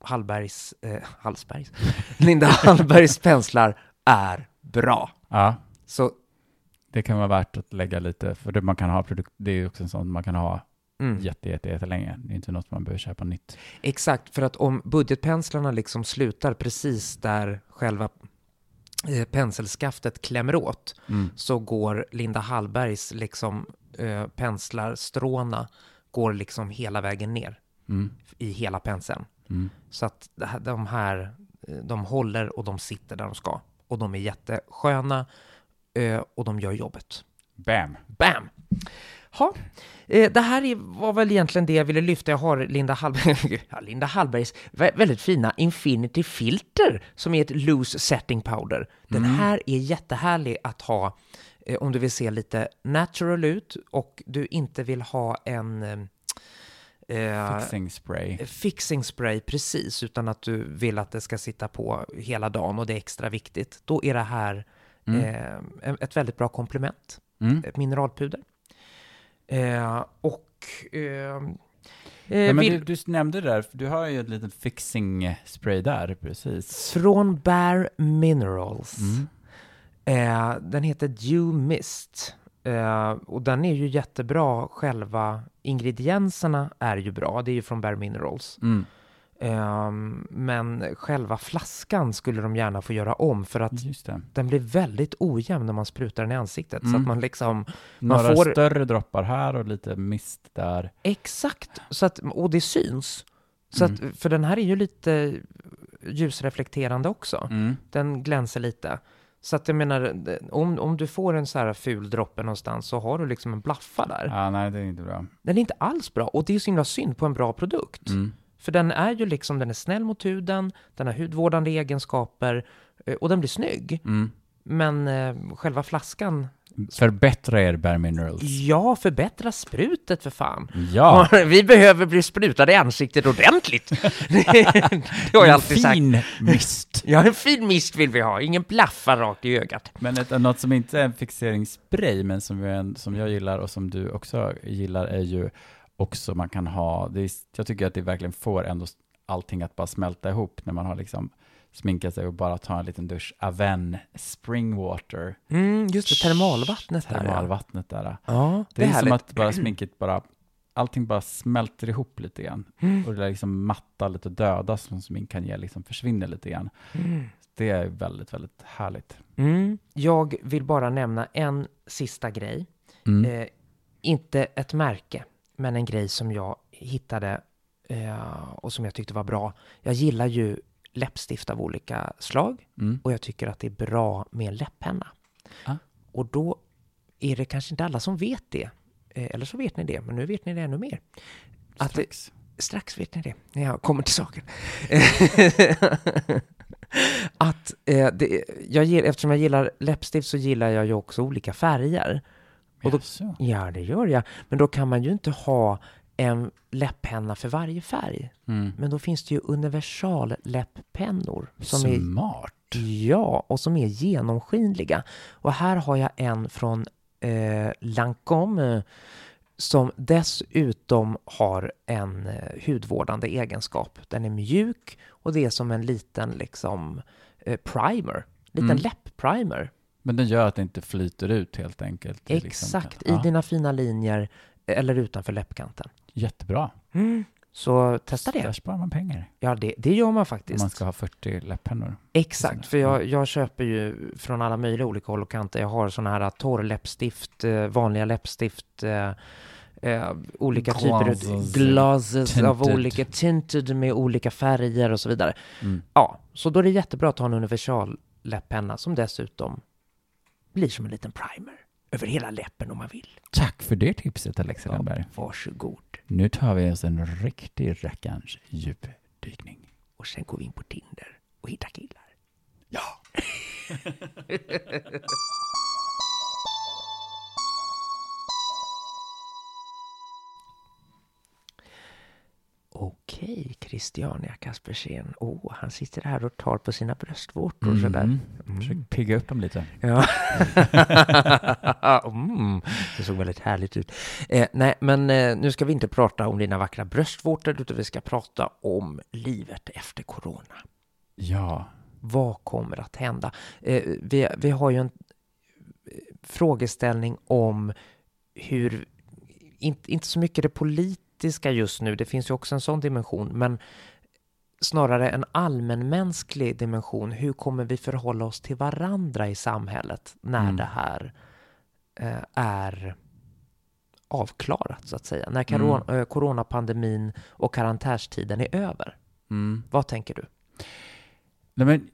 Hallbergs penslar är bra. Ja. Så det kan vara värt att lägga lite. För det, man kan ha produkt, det är ju också en sån man kan ha. Mm. Jättelänge. Det är inte något man behöver köpa nytt. Exakt, för att om budgetpenslarna liksom slutar precis där själva penselskaftet klämmer åt, så går Linda Hallbergs liksom penslarstråna går liksom hela vägen ner i hela penseln. Mm. Så att de här, de håller och de sitter där de ska. Och de är jättesköna och de gör jobbet. Bam! Bam! Ja, det här var väl egentligen det jag ville lyfta. Jag har Linda Hallbergs väldigt fina Infinity Filter som är ett loose setting powder. Den här är jättehärlig att ha om du vill se lite natural ut och du inte vill ha en fixing spray, precis, utan att du vill att det ska sitta på hela dagen och det är extra viktigt. Då är det här ett väldigt bra komplement. Mineralpuder. Du nämnde det där, du har ju ett litet fixing spray där, precis. Från Bare Minerals. Den heter Dew Mist. Och den är ju jättebra, själva ingredienserna är ju bra, det är ju från Bare Minerals. Men själva flaskan skulle de gärna få göra om för att den blir väldigt ojämn när man sprutar den i ansiktet så att man liksom några får större droppar här och lite mist där. Exakt, så att, och det syns. Så att, för den här är ju lite ljusreflekterande också. Den glänser lite. Så att jag menar, om du får en så här ful droppe någonstans så har du liksom en blaffa där. Ah, nej, det är inte bra. Den är inte alls bra och det är så himla synd på en bra produkt. För den är ju liksom, den är snäll mot huden, den har hudvårdande egenskaper och den blir snygg. Men själva flaskan... Förbättra er Bare Minerals. Ja, förbättra sprutet för fan. Ja. Vi behöver bli sprutade i ansiktet ordentligt. Det har jag alltid sagt. En fin mist. Ja, en fin mist vill vi ha. Ingen blaffa rakt i ögat. Men något som inte är en fixeringsspray men som jag gillar och som du också gillar är ju... Också man kan ha, jag tycker att det verkligen får ändå allting att bara smälta ihop när man har liksom sminkat sig och bara ta en liten dusch. Aven Springwater. Just det, termalvattnet där. Ja, det är som att bara sminket bara, allting bara smälter ihop lite grann. Och det liksom mattar lite döda som smink kan ge liksom försvinner lite grann. Det är väldigt, väldigt härligt. Jag vill bara nämna en sista grej. Inte ett märke. Men en grej som jag hittade och som jag tyckte var bra. Jag gillar ju läppstift av olika slag. Och jag tycker att det är bra med läpppenna. Och då är det kanske inte alla som vet det. Eller så vet ni det, men nu vet ni det ännu mer. Strax vet ni det, när jag kommer till saken. Eftersom jag gillar läppstift så gillar jag ju också olika färger. Och då, ja, det gör jag. Men då kan man ju inte ha en läpppenna för varje färg. Men då finns det ju universal läpppennor. Smart. Ja, och som är genomskinliga. Och här har jag en från Lancôme som dessutom har en hudvårdande egenskap. Den är mjuk och det är som en liten liksom, primer. Liten läppprimer. Men den gör att det inte flyter ut helt enkelt. Exakt, liksom. I dina fina linjer eller utanför läppkanten. Jättebra. Så testa det. Där sparar man pengar. Ja, det gör man faktiskt. Om man ska ha 40 läppennor. Exakt, för jag köper ju från alla möjliga olika håll och kanter. Jag har sådana här torr läppstift, vanliga läppstift, olika typer av glazes av olika tinted med olika färger och så vidare. Ja, så då är det jättebra att ha en universal läpppenna som dessutom blir som en liten primer över hela läppen om man vill. Tack för det tipset, Alexa Lundberg. Varsågod. Nu tar vi oss en riktig räckans djupdykning. Och sen går vi in på Tinder och hittar killar. Ja! Okej. Okej, Christiana Kaspersen. Han sitter här och tar på sina bröstvårtor och sådär. Försök pigga upp dem lite. Ja. Det såg väldigt härligt ut. Nej, men nu ska vi inte prata om dina vackra bröstvårtor, utan vi ska prata om livet efter corona. Ja. Vad kommer att hända? Vi har ju en frågeställning om hur, inte så mycket det politiska just nu, det finns ju också en sån dimension, men snarare en allmänmänsklig dimension. Hur kommer vi förhålla oss till varandra i samhället när det här är avklarat, så att säga? När coronapandemin och karantänstiden är över. Vad tänker du? Nej, men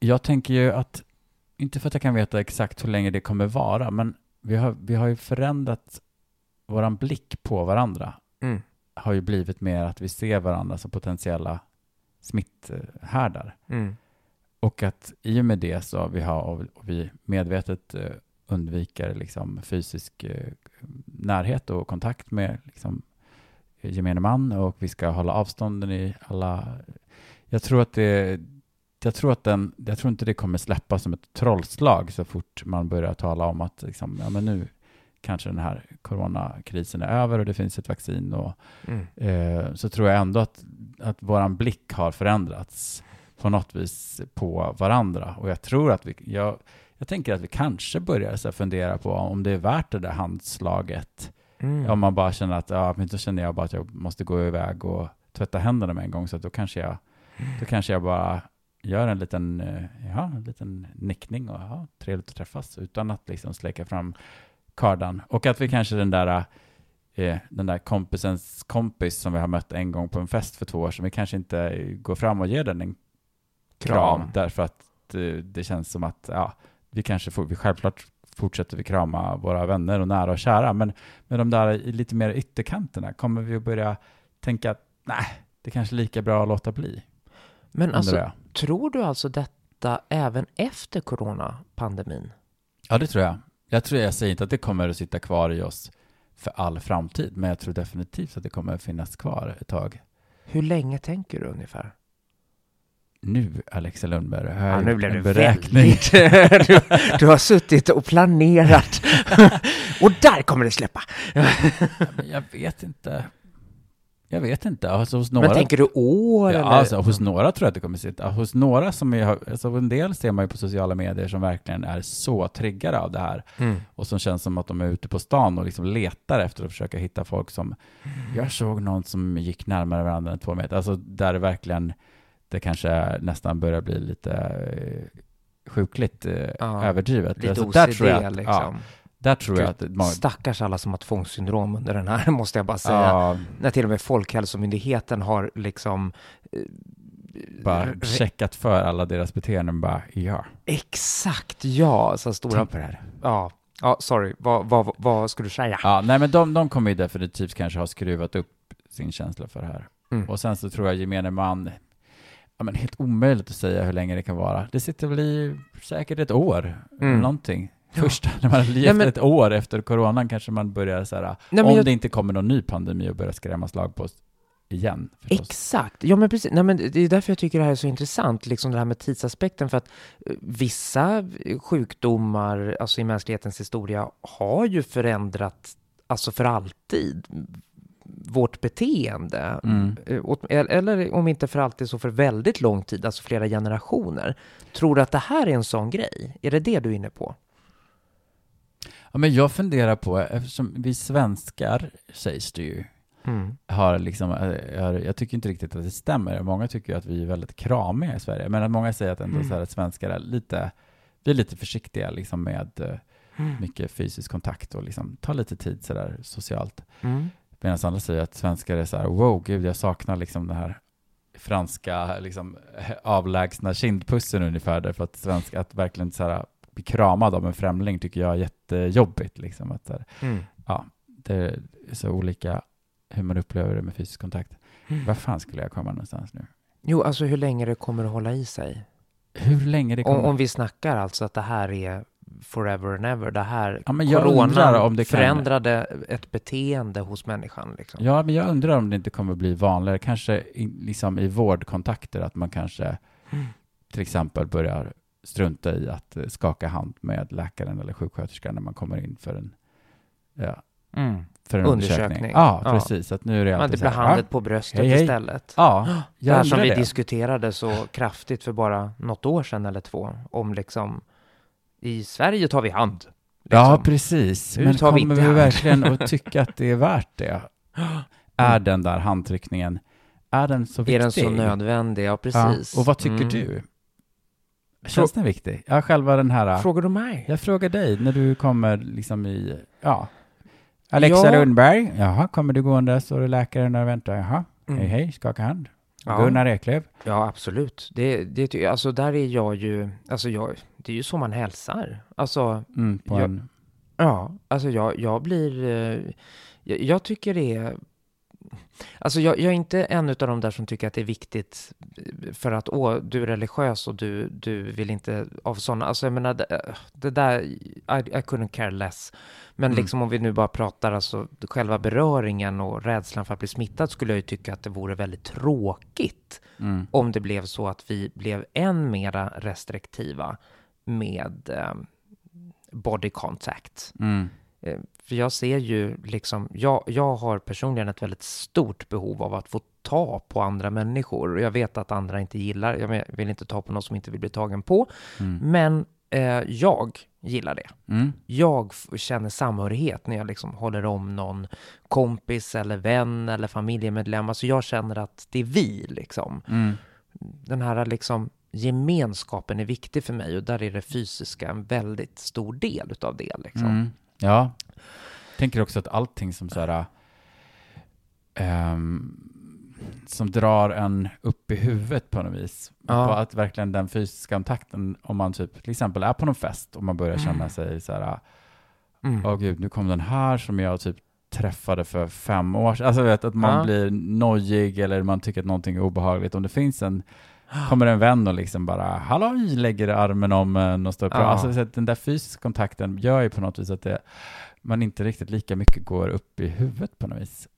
jag tänker ju att, inte för att jag kan veta exakt hur länge det kommer vara, men vi har ju förändrat våran blick på varandra. Har ju blivit mer att vi ser varandra som potentiella smitthärdar. Och att i och med det så vi medvetet undviker liksom fysisk närhet och kontakt med liksom gemene man, och vi ska hålla avstånden i alla. Jag tror inte det kommer släppa som ett trollslag så fort man börjar tala om att liksom, ja, men nu kanske den här coronakrisen är över och det finns ett vaccin. Och, så tror jag ändå att våran blick har förändrats på något vis på varandra. Och jag tror att jag tänker att vi kanske börjar så här fundera på om det är värt det där handslaget. Om man bara känner att då känner jag bara att jag måste gå iväg och tvätta händerna med en gång, så att då kanske jag bara gör en liten nickning och trevligt att träffas, utan att liksom släcka fram kardan. Och att vi kanske den där kompisens kompis som vi har mött en gång på en fest för 2 år sedan, vi kanske inte går fram och ger den en kram, därför att det känns som att självklart fortsätter vi krama våra vänner och nära och kära, men med de där lite mer ytterkanterna kommer vi att börja tänka att nej, det är kanske lika bra att låta bli. Men alltså, tror du alltså detta även efter coronapandemin? Ja, det tror jag. Jag säger inte att det kommer att sitta kvar i oss för all framtid, men jag tror definitivt att det kommer att finnas kvar ett tag. Hur länge tänker du ungefär? Nu, Alexa Lundberg, nu blev du väldigt... du har suttit och planerat. Och där kommer det släppa. Jag vet inte. Alltså, hos några... Men tänker du år? Ja, eller? Alltså, hos några tror jag att det kommer sitta. Hos några en del ser man ju på sociala medier som verkligen är så triggade av det här. Och som känns som att de är ute på stan och liksom letar efter att försöka hitta folk som... Jag såg någon som gick närmare varandra än 2 meter. Alltså där det verkligen... Det kanske nästan börjar bli lite sjukligt överdrivet. Lite OCD, där tror jag att, liksom. Där tror jag att stackars alla som har tvångssyndrom under den här, måste jag bara säga. När till och med Folkhälsomyndigheten har liksom... bara checkat för alla deras beteenden. Exakt, så stora på det här. Sorry. Vad skulle du säga? Nej, men de kommer ju definitivt kanske ha skruvat upp sin känsla för det här. Och sen så tror jag gemene man... men helt omöjligt att säga hur länge det kan vara. Det sitter väl i säkert ett år. Någonting. Först när man har levt ett år efter coronan kanske man börjar så här, det inte kommer någon ny pandemi och börjar skrämma slag på oss igen. Förstås. Exakt. Ja, men precis. Nej, men det är därför jag tycker det här är så intressant, liksom det här med tidsaspekten, för att vissa sjukdomar alltså i mänsklighetens historia har ju förändrat alltså för alltid vårt beteende, eller om inte för alltid så för väldigt lång tid, alltså flera generationer. Tror du att det här är en sån grej? Är det du är inne på? Ja, men jag funderar på, eftersom vi svenskar, sägs det ju, har liksom, jag tycker inte riktigt att det stämmer. Många tycker ju att vi är väldigt kramiga i Sverige, men att många säger att ändå så här, att svenskar är lite försiktiga liksom med mycket fysisk kontakt och liksom tar lite tid så där socialt. Medan andra säger att svenskar är så här, jag saknar liksom den här franska liksom, avlägsna kindpussen ungefär, därför att svenskar, att verkligen så här bli kramad av en främling tycker jag är jättejobbigt liksom, att där, det är så olika hur man upplever det med fysisk kontakt. Var fan skulle jag komma någonstans nu? Jo, alltså hur länge det kommer att hålla i sig. Hur länge det kommer... om vi snackar alltså att det här är forever and ever. Det här, ja, men corona om det förändrade ett beteende hos människan. Liksom. Ja, men jag undrar om det inte kommer bli vanligare. Kanske liksom i vårdkontakter att man kanske till exempel börjar strunta i att skaka hand med läkaren eller sjuksköterskan när man kommer in för en, ja, för en undersökning. Ja, ja, precis. Att nu är det alltid det blir handlet på bröstet istället. Ja, det här som vi diskuterade så kraftigt för bara något år sedan eller två. Om liksom, i Sverige tar vi hand. Liksom. Ja, precis. Men kommer vi verkligen att tycka att det är värt det? Är den där handtryckningen, är den så viktig? Är den så nödvändig? Ja, precis. Ja. Och vad tycker du? Känns den viktig? Jag själva den här... Frågar du mig? Jag frågar dig när du kommer liksom i... Ja. Alexa Lundberg. Jaha, kommer du gående? Står du läkaren och väntar? Jaha, hej, skaka hand. Ja. Gunnar Eklöf. Ja, absolut. Det, alltså där är jag ju... Alltså jag, det är ju så man hälsar. Alltså... Ja, alltså jag blir... Jag tycker det är... Alltså jag är inte en av de där som tycker att det är viktigt för att du är religiös och du vill inte av sådana, alltså jag menar det där, I couldn't care less, men liksom om vi nu bara pratar alltså själva beröringen och rädslan för att bli smittad, skulle jag ju tycka att det vore väldigt tråkigt om det blev så att vi blev än mera restriktiva med body contact. För jag ser ju liksom, jag har personligen ett väldigt stort behov av att få ta på andra människor. Och jag vet att andra inte gillar, jag vill inte ta på någon som inte vill bli tagen på. Men jag gillar det. Jag känner samhörighet när jag liksom håller om någon kompis eller vän eller familjemedlem. Alltså jag känner att det är vi liksom. Den här liksom... Gemenskapen är viktig för mig och där är det fysiska en väldigt stor del utav det liksom. Ja, jag tänker också att allting som så här, som drar en upp i huvudet på något vis, på att verkligen den fysiska kontakten, om man typ till exempel är på någon fest och man börjar känna sig så här, gud, nu kom den här som jag typ träffade för 5 år sedan. Alltså vet att man blir nojig eller man tycker att någonting är obehagligt. Om det finns en kommer en vän och liksom bara halloj, lägger armen om en och står upp. Alltså så att den där fysiska kontakten gör ju på något vis att man inte riktigt lika mycket går upp i huvudet på något vis.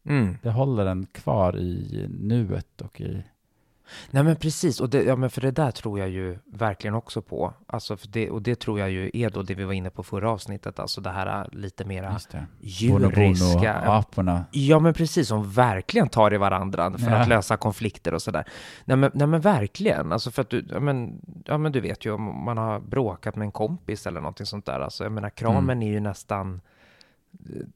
Det håller den kvar i nuet och i... Nej men precis, och det, ja, men för det där tror jag ju verkligen också på. Alltså för det, och det tror jag ju är då det vi var inne på förra avsnittet. Alltså det här lite mera djuriska aporna. Ja men precis, som verkligen tar i varandra för att lösa konflikter och sådär. Nej men verkligen, alltså för att du, ja men du vet ju om man har bråkat med en kompis eller någonting sånt där. Alltså jag menar kramen är ju nästan...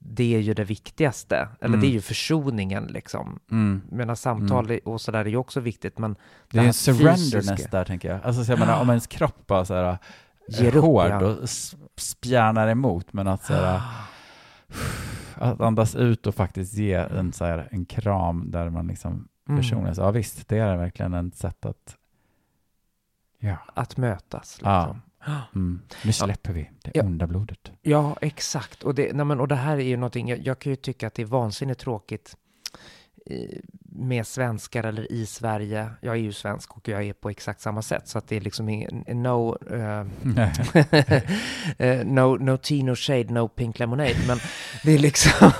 det är ju det viktigaste, eller det är ju försoningen liksom. Medan samtal och sådär är ju också viktigt, men det är en surrender nästan, tänker jag. Alltså så jag menar, om ens kropp bara så här ger hård upp, och spjärnar emot, men att så här, att andas ut och faktiskt ge en så här, en kram där man liksom personligen så ja visst, det är verkligen ett sätt att att mötas liksom. Nu släpper vi det onda blodet. Ja, exakt. Och det, nej men, och det här är ju någonting, jag kan ju tycka att det är vansinnigt tråkigt med svenskar eller i Sverige. Jag är ju svensk och jag är på exakt samma sätt. Så att det är liksom no tea, no shade, no pink lemonade. Men det är liksom...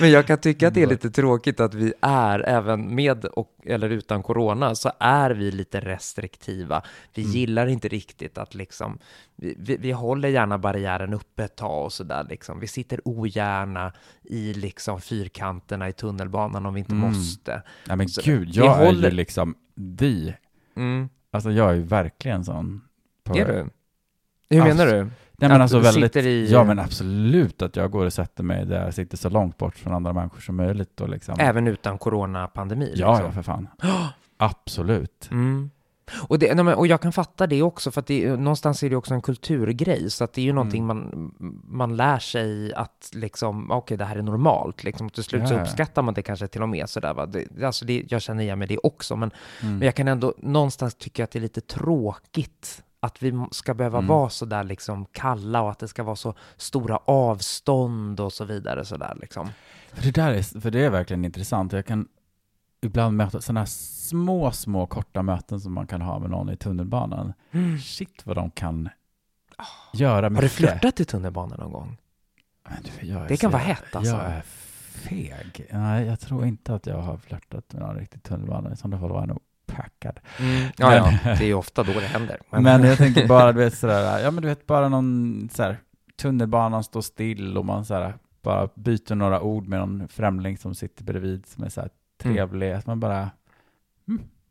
Men jag kan tycka att det är lite tråkigt att vi är, även med eller utan corona, så är vi lite restriktiva. Vi gillar inte riktigt att liksom... Vi håller gärna barriären uppe ett tag och sådär liksom. Vi sitter ogärna i liksom fyrkanterna i tunnelbanan om vi inte måste. Ja men så, gud, jag är ju liksom alltså jag är ju verkligen sån. Är du? Hur menar du? Nej, men alltså väldigt, ja men absolut att jag går och sätter mig där jag sitter så långt bort från andra människor som möjligt. Och liksom... Även utan coronapandemi? Ja, liksom. Ja för fan. Absolut. Och jag kan fatta det också, för att det, någonstans är det också en kulturgrej, så att det är ju någonting man lär sig att liksom, okej, det här är normalt liksom, till slut så uppskattar man det kanske till och med sådär va, jag känner igen med det också men jag kan ändå någonstans tycka att det är lite tråkigt att vi ska behöva vara så där liksom kalla och att det ska vara så stora avstånd och så vidare sådär liksom. För det är verkligen intressant. Jag kan ibland möten, sådana här små korta möten som man kan ha med någon i tunnelbanan. Mm. Shit vad de kan göra mycket. Har du flirtat i tunnelbanan någon gång? Men du, det kan vara hett alltså. Jag är feg. Nej, jag tror inte att jag har flirtat med någon riktigt tunnelbanan. I sådana fall var jag nog packad. Mm. Ja, det är ju ofta då det händer. Men jag tänker bara, du vet sådär, ja men du vet bara någon såhär, tunnelbanan står still och man såhär bara byter några ord med någon främling som sitter bredvid som är såhär trevlig. Att man bara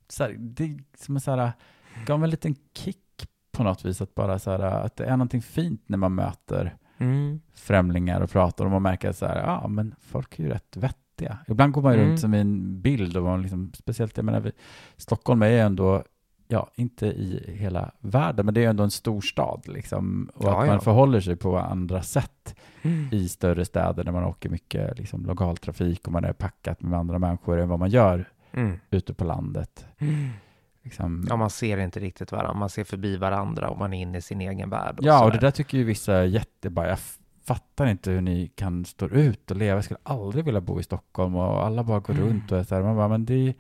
såhär, det som är såhär gav mig en liten kick på något vis att bara såhär, att det är någonting fint när man möter främlingar och pratar och man märker så här, ja men folk är ju rätt vettiga. Ibland går man ju runt som en bild och man liksom, speciellt jag menar Stockholm är ju ändå, ja inte i hela världen men det är ju ändå en stor stad liksom och ja, att man förhåller sig på andra sätt i större städer när man åker mycket liksom lokaltrafik och man är packat med andra människor än vad man gör ute på landet. Mm. Liksom. Ja, man ser inte riktigt varandra. Man ser förbi varandra och man är inne i sin egen värld. Och ja, och det där tycker ju vissa är jättebra. Jag fattar inte hur ni kan stå ut och leva. Jag skulle aldrig vilja bo i Stockholm och alla bara går runt och är så här. Man bara, men det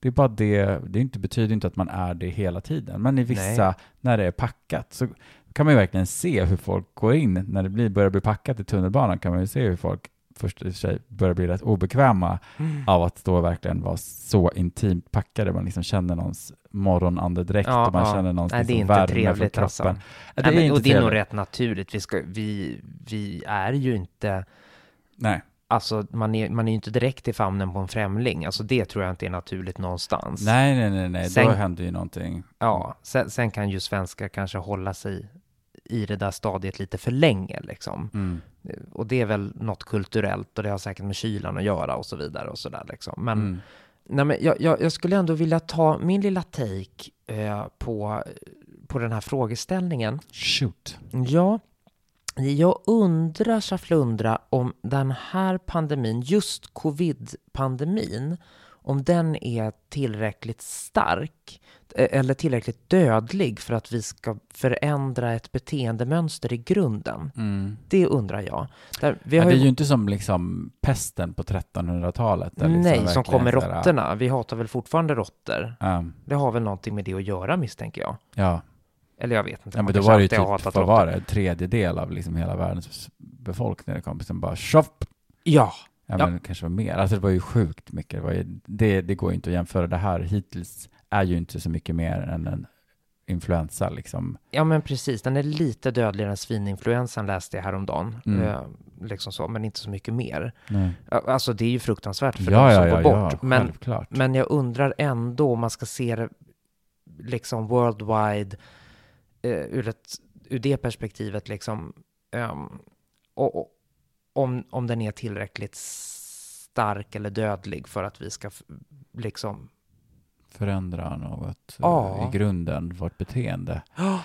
är bara det. Det inte, betyder inte att man är det hela tiden. Men i vissa, när det är packat så kan man ju verkligen se hur folk går in. När det börjar bli packat i tunnelbanan kan man ju se hur folk först i sig börjar bli rätt obekväma av att stå verkligen vara så intimt packade. Man liksom känner någons morgonandedräkt och man känner någons liksom värme från kroppen. Det är inte trevligt. Och det är nog rätt naturligt. Vi är ju inte... Nej. Alltså man är ju inte direkt i famnen på en främling. Alltså det tror jag inte är naturligt någonstans. Nej. Sen, då händer ju någonting. Ja, sen kan ju svenskar kanske hålla sig i det där stadiet lite för länge liksom. Mm. Och det är väl något kulturellt och det har säkert med kylan att göra och så vidare och så där liksom. Men, nej, men jag skulle ändå vilja ta min lilla take på den här frågeställningen. Shoot. Ja, jag undrar Schaflundra om den här pandemin, just covid-pandemin, om den är tillräckligt stark eller tillräckligt dödlig för att vi ska förändra ett beteendemönster i grunden. Mm. Det undrar jag. Det är ju inte som liksom pesten på 1300-talet. Där liksom nej, som kom med råttorna. Vi hatar väl fortfarande råttor. Det har väl någonting med det att göra, misstänker jag. Ja. Eller jag vet inte. Ja, men då var det ju typ, vad var det? En tredjedel av liksom hela världens befolkning. Det kom som bara, shop! Ja. Ja, men det kanske var mer. Alltså det var ju sjukt mycket. Det går ju inte att jämföra. Det här hittills är ju inte så mycket mer än en influensa liksom. Ja men precis, den är lite dödligare än svininfluensan läste jag häromdagen. Liksom så, men inte så mycket mer. Nej. Alltså det är ju fruktansvärt för de som går bort. Men jag undrar ändå om man ska se det liksom worldwide ur det perspektivet liksom och om den är tillräckligt stark eller dödlig för att vi ska liksom förändra något i grunden, vårt beteende.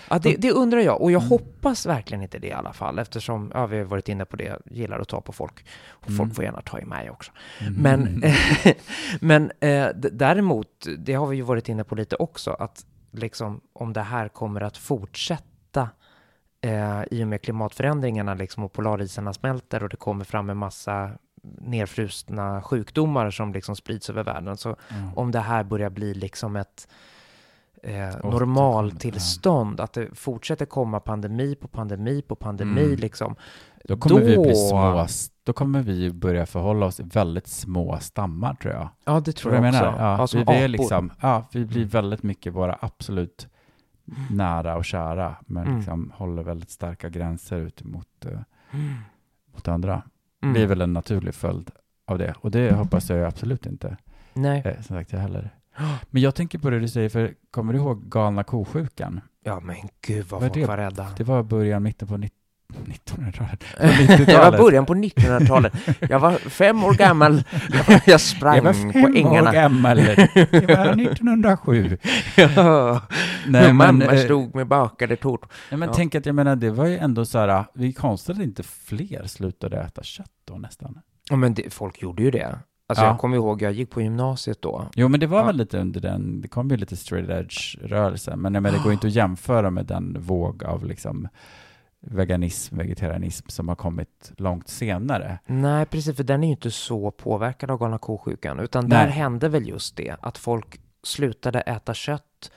Ja, det undrar jag. Och jag hoppas verkligen inte det i alla fall. Eftersom vi har varit inne på det, gillar att ta på folk. Och folk får gärna ta i mig också. Men däremot, det har vi ju varit inne på lite också. Att liksom, om det här kommer att fortsätta i och med klimatförändringarna liksom, och polarisarna smälter och det kommer fram en massa nerfrusna sjukdomar som liksom sprids över världen. Så om det här börjar bli liksom ett normaltillstånd, att det fortsätter komma pandemi på pandemi på pandemi liksom. Då kommer vi bli små. Då kommer vi börja förhålla oss i väldigt små stammar tror jag. Ja, det tror jag också. Vi blir väldigt mycket våra absolut nära och kära men liksom håller väldigt starka gränser ut mot andra. Det är väl en naturlig följd av det. Och det hoppas jag absolut inte. Nej. Som sagt, jag heller. Men jag tänker på det du säger, för kommer du ihåg galna kosjukan? Ja, men gud vad folk var rädda. Det var mitten på 1900-talet. Det var början på 1900-talet. Jag var 5 år gammal. Jag sprang på ängarna. Det var 1907. Ja. Nej, mamma stod med bakade tårtor. Nej, men tänk att jag menar, det var ju ändå så här, vi konstaterade inte fler slutade äta kött då nästan. Ja, men folk gjorde ju det. Alltså jag kommer ihåg, jag gick på gymnasiet då. Jo, men det var väl lite under den, det kom ju lite straight edge rörelse. Men det går inte att jämföra med den våg av liksom veganism, vegetarianism som har kommit långt senare. Nej, precis, för den är ju inte så påverkad av galna ko-sjukan, utan där hände väl just det, att folk slutade äta kött.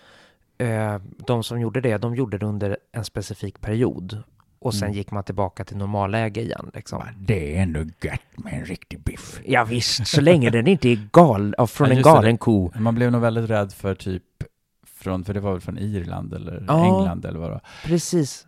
De som gjorde det, de gjorde det under en specifik period. Och sen gick man tillbaka till normalläge igen. Liksom. Det är ändå gött med en riktig biff. Ja visst, så länge den inte är från en galen ko. Man blev nog väldigt rädd för typ, för det var väl från Irland eller England eller vad det var. Precis.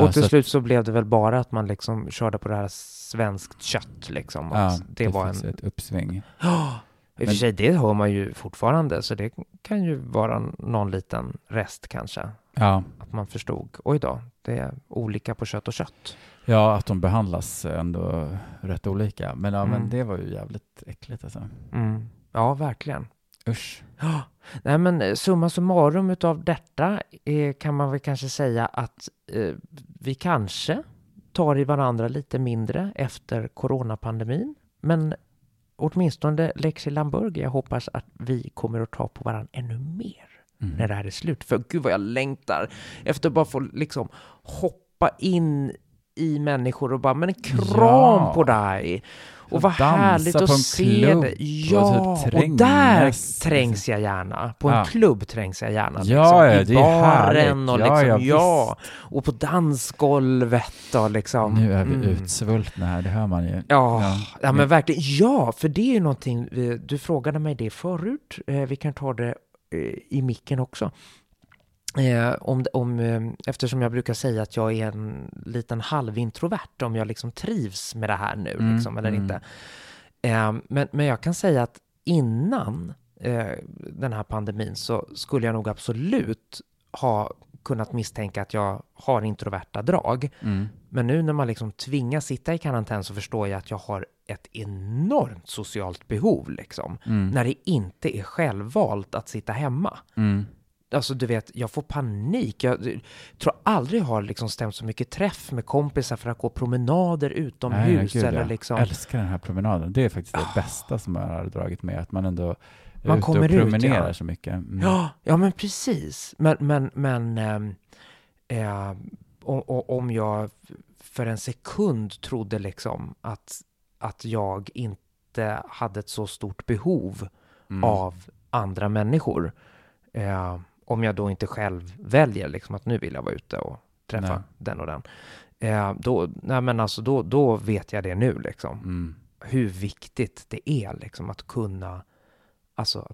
Och till slut så blev det väl bara att man liksom körde på det här svenskt kött. Liksom. Ja, det var ett uppsving. Ja, i och för sig det hör man ju fortfarande. Så det kan ju vara någon liten rest kanske. Ja. Att man förstod, oj då, det är olika på kött och kött. Ja, att de behandlas ändå rätt olika. Men, men det var ju jävligt äckligt alltså. Mm. Ja, verkligen. Usch. Oh. Nej, men summa summarum utav detta kan man väl kanske säga att vi kanske tar i varandra lite mindre efter coronapandemin. Men åtminstone Lexi Lamborg, jag hoppas att vi kommer att ta på varandra ännu mer. Mm. När det här är slut. För gud vad jag längtar efter att bara få liksom hoppa in i människor och bara, men kram på dig. Och vad härligt att se det. Ja, typ och där trängs jag gärna. På en klubb trängs jag gärna. Liksom. Ja, det är baren och liksom, och på dansgolvet och liksom. Nu är vi utsvultna här, det hör man ju. Ja, men verkligen. Ja, för det är ju någonting, du frågade mig det förut. Vi kan ta det i micken också. Eftersom jag brukar säga att jag är en liten halvintrovert, om jag liksom trivs med det här nu liksom, eller inte. Men jag kan säga att innan den här pandemin så skulle jag nog absolut ha kunnat misstänka att jag har introverta drag. Men nu när man liksom tvingas sitta i karantän så förstår jag att jag har ett enormt socialt behov liksom. När det inte är självvalt att sitta hemma. Alltså du vet, jag får panik. Jag tror aldrig har liksom stämt så mycket träff med kompisar för att gå promenader utomhus. Jag älskar den här promenaden. Det är faktiskt det bästa som jag har dragit med, att man ändå man ute kommer och promenerar så mycket. Ja, men precis. Men om jag för en sekund trodde liksom att jag inte hade ett så stort behov av andra människor. Om jag då inte själv väljer liksom att nu vill jag vara ute och träffa den och den. Då vet jag det nu liksom. Hur viktigt det är liksom att kunna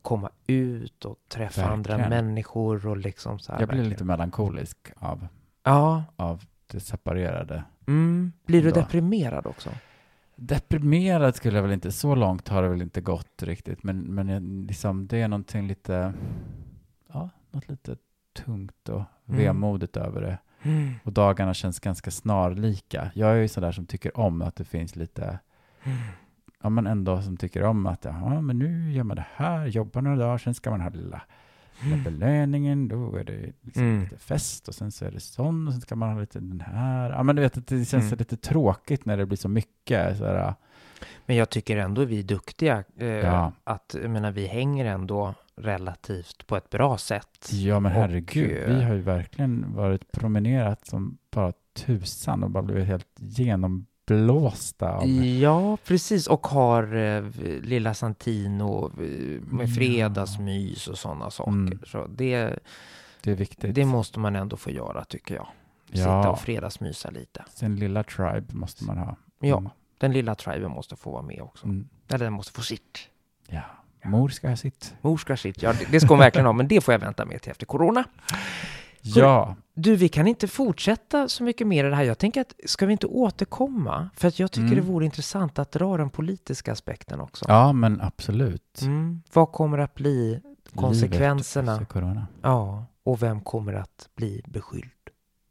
komma ut och träffa andra människor och liksom så här. Jag blir lite melankolisk av det separerade. Blir du deprimerad också? Deprimerad skulle jag väl inte, så långt har det väl inte gått riktigt, men liksom, det är någonting lite något lite tungt och vemodigt över det. Och dagarna känns ganska snarlika. Jag är ju sådär som tycker om att det finns lite men ändå som tycker om att men nu gör man det här, jobbar några dagar, sen ska man ha lilla belöningen, då är det liksom lite fest och sen så är det sån och sen ska man ha lite den här. Ja, men du vet att det känns lite tråkigt när det blir så mycket sådär. Men jag tycker ändå vi är duktiga att, jag menar, vi hänger ändå relativt på ett bra sätt. Ja, men herregud, vi har ju verkligen varit promenerat som bara tusan och bara blivit helt genomblåsta av. Ja, precis, och har lilla Santino med fredagsmys och sådana saker. Så det är viktigt. Det måste man ändå få göra, tycker jag. Sitta och fredagsmysa lite. Sen lilla tribe måste man ha. Ja, den lilla triben måste få vara med också. Eller den måste få sitt. Ja. Mor ska ha sitt. Ja, det ska hon verkligen ha, men det får jag vänta med till efter corona. Ja. Du, vi kan inte fortsätta så mycket mer i det här. Jag tänker att, ska vi inte återkomma? För att jag tycker det vore intressant att dra den politiska aspekten också. Ja, men absolut. Vad kommer att bli konsekvenserna? Livet efter corona. Ja, och vem kommer att bli beskylld?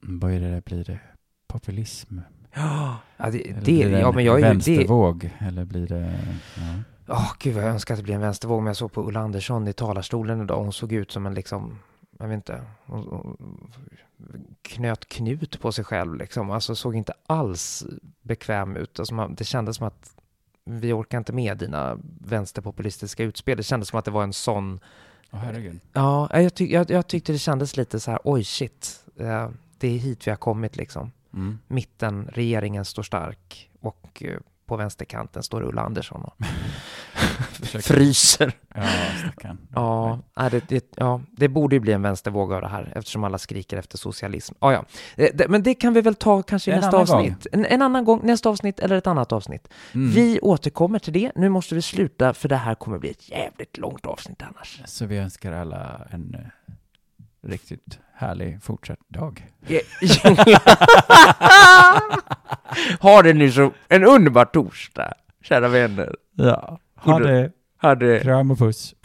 Vad är det? Blir det populism? Ja, men jag är ju vänstervåg, eller blir det... Ja. Gud, jag önskar att det blir en vänstervåg, men jag såg på Ulla Andersson i talarstolen idag. Hon såg ut som en liksom, jag vet inte, hon knöt knut på sig själv liksom. Alltså såg inte alls bekväm ut. Alltså, det kändes som att vi orkar inte med dina vänsterpopulistiska utspel. Det kändes som att det var en sån... herregud. Ja, jag tyckte det kändes lite så här, oj shit, det är hit vi har kommit liksom. Mitten, regeringen står stark och på vänsterkanten står Ulla Andersson och fryser. Det borde ju bli en vänstervåg av det här eftersom alla skriker efter socialism. Men det kan vi väl ta kanske i nästa avsnitt. En annan gång, nästa avsnitt eller ett annat avsnitt. Mm. Vi återkommer till det. Nu måste vi sluta för det här kommer bli ett jävligt långt avsnitt annars. Så vi önskar alla en riktigt härlig fortsatt dag. Ha det nu så en underbar torsdag, kära vänner. Ja, ha det. Kram och puss.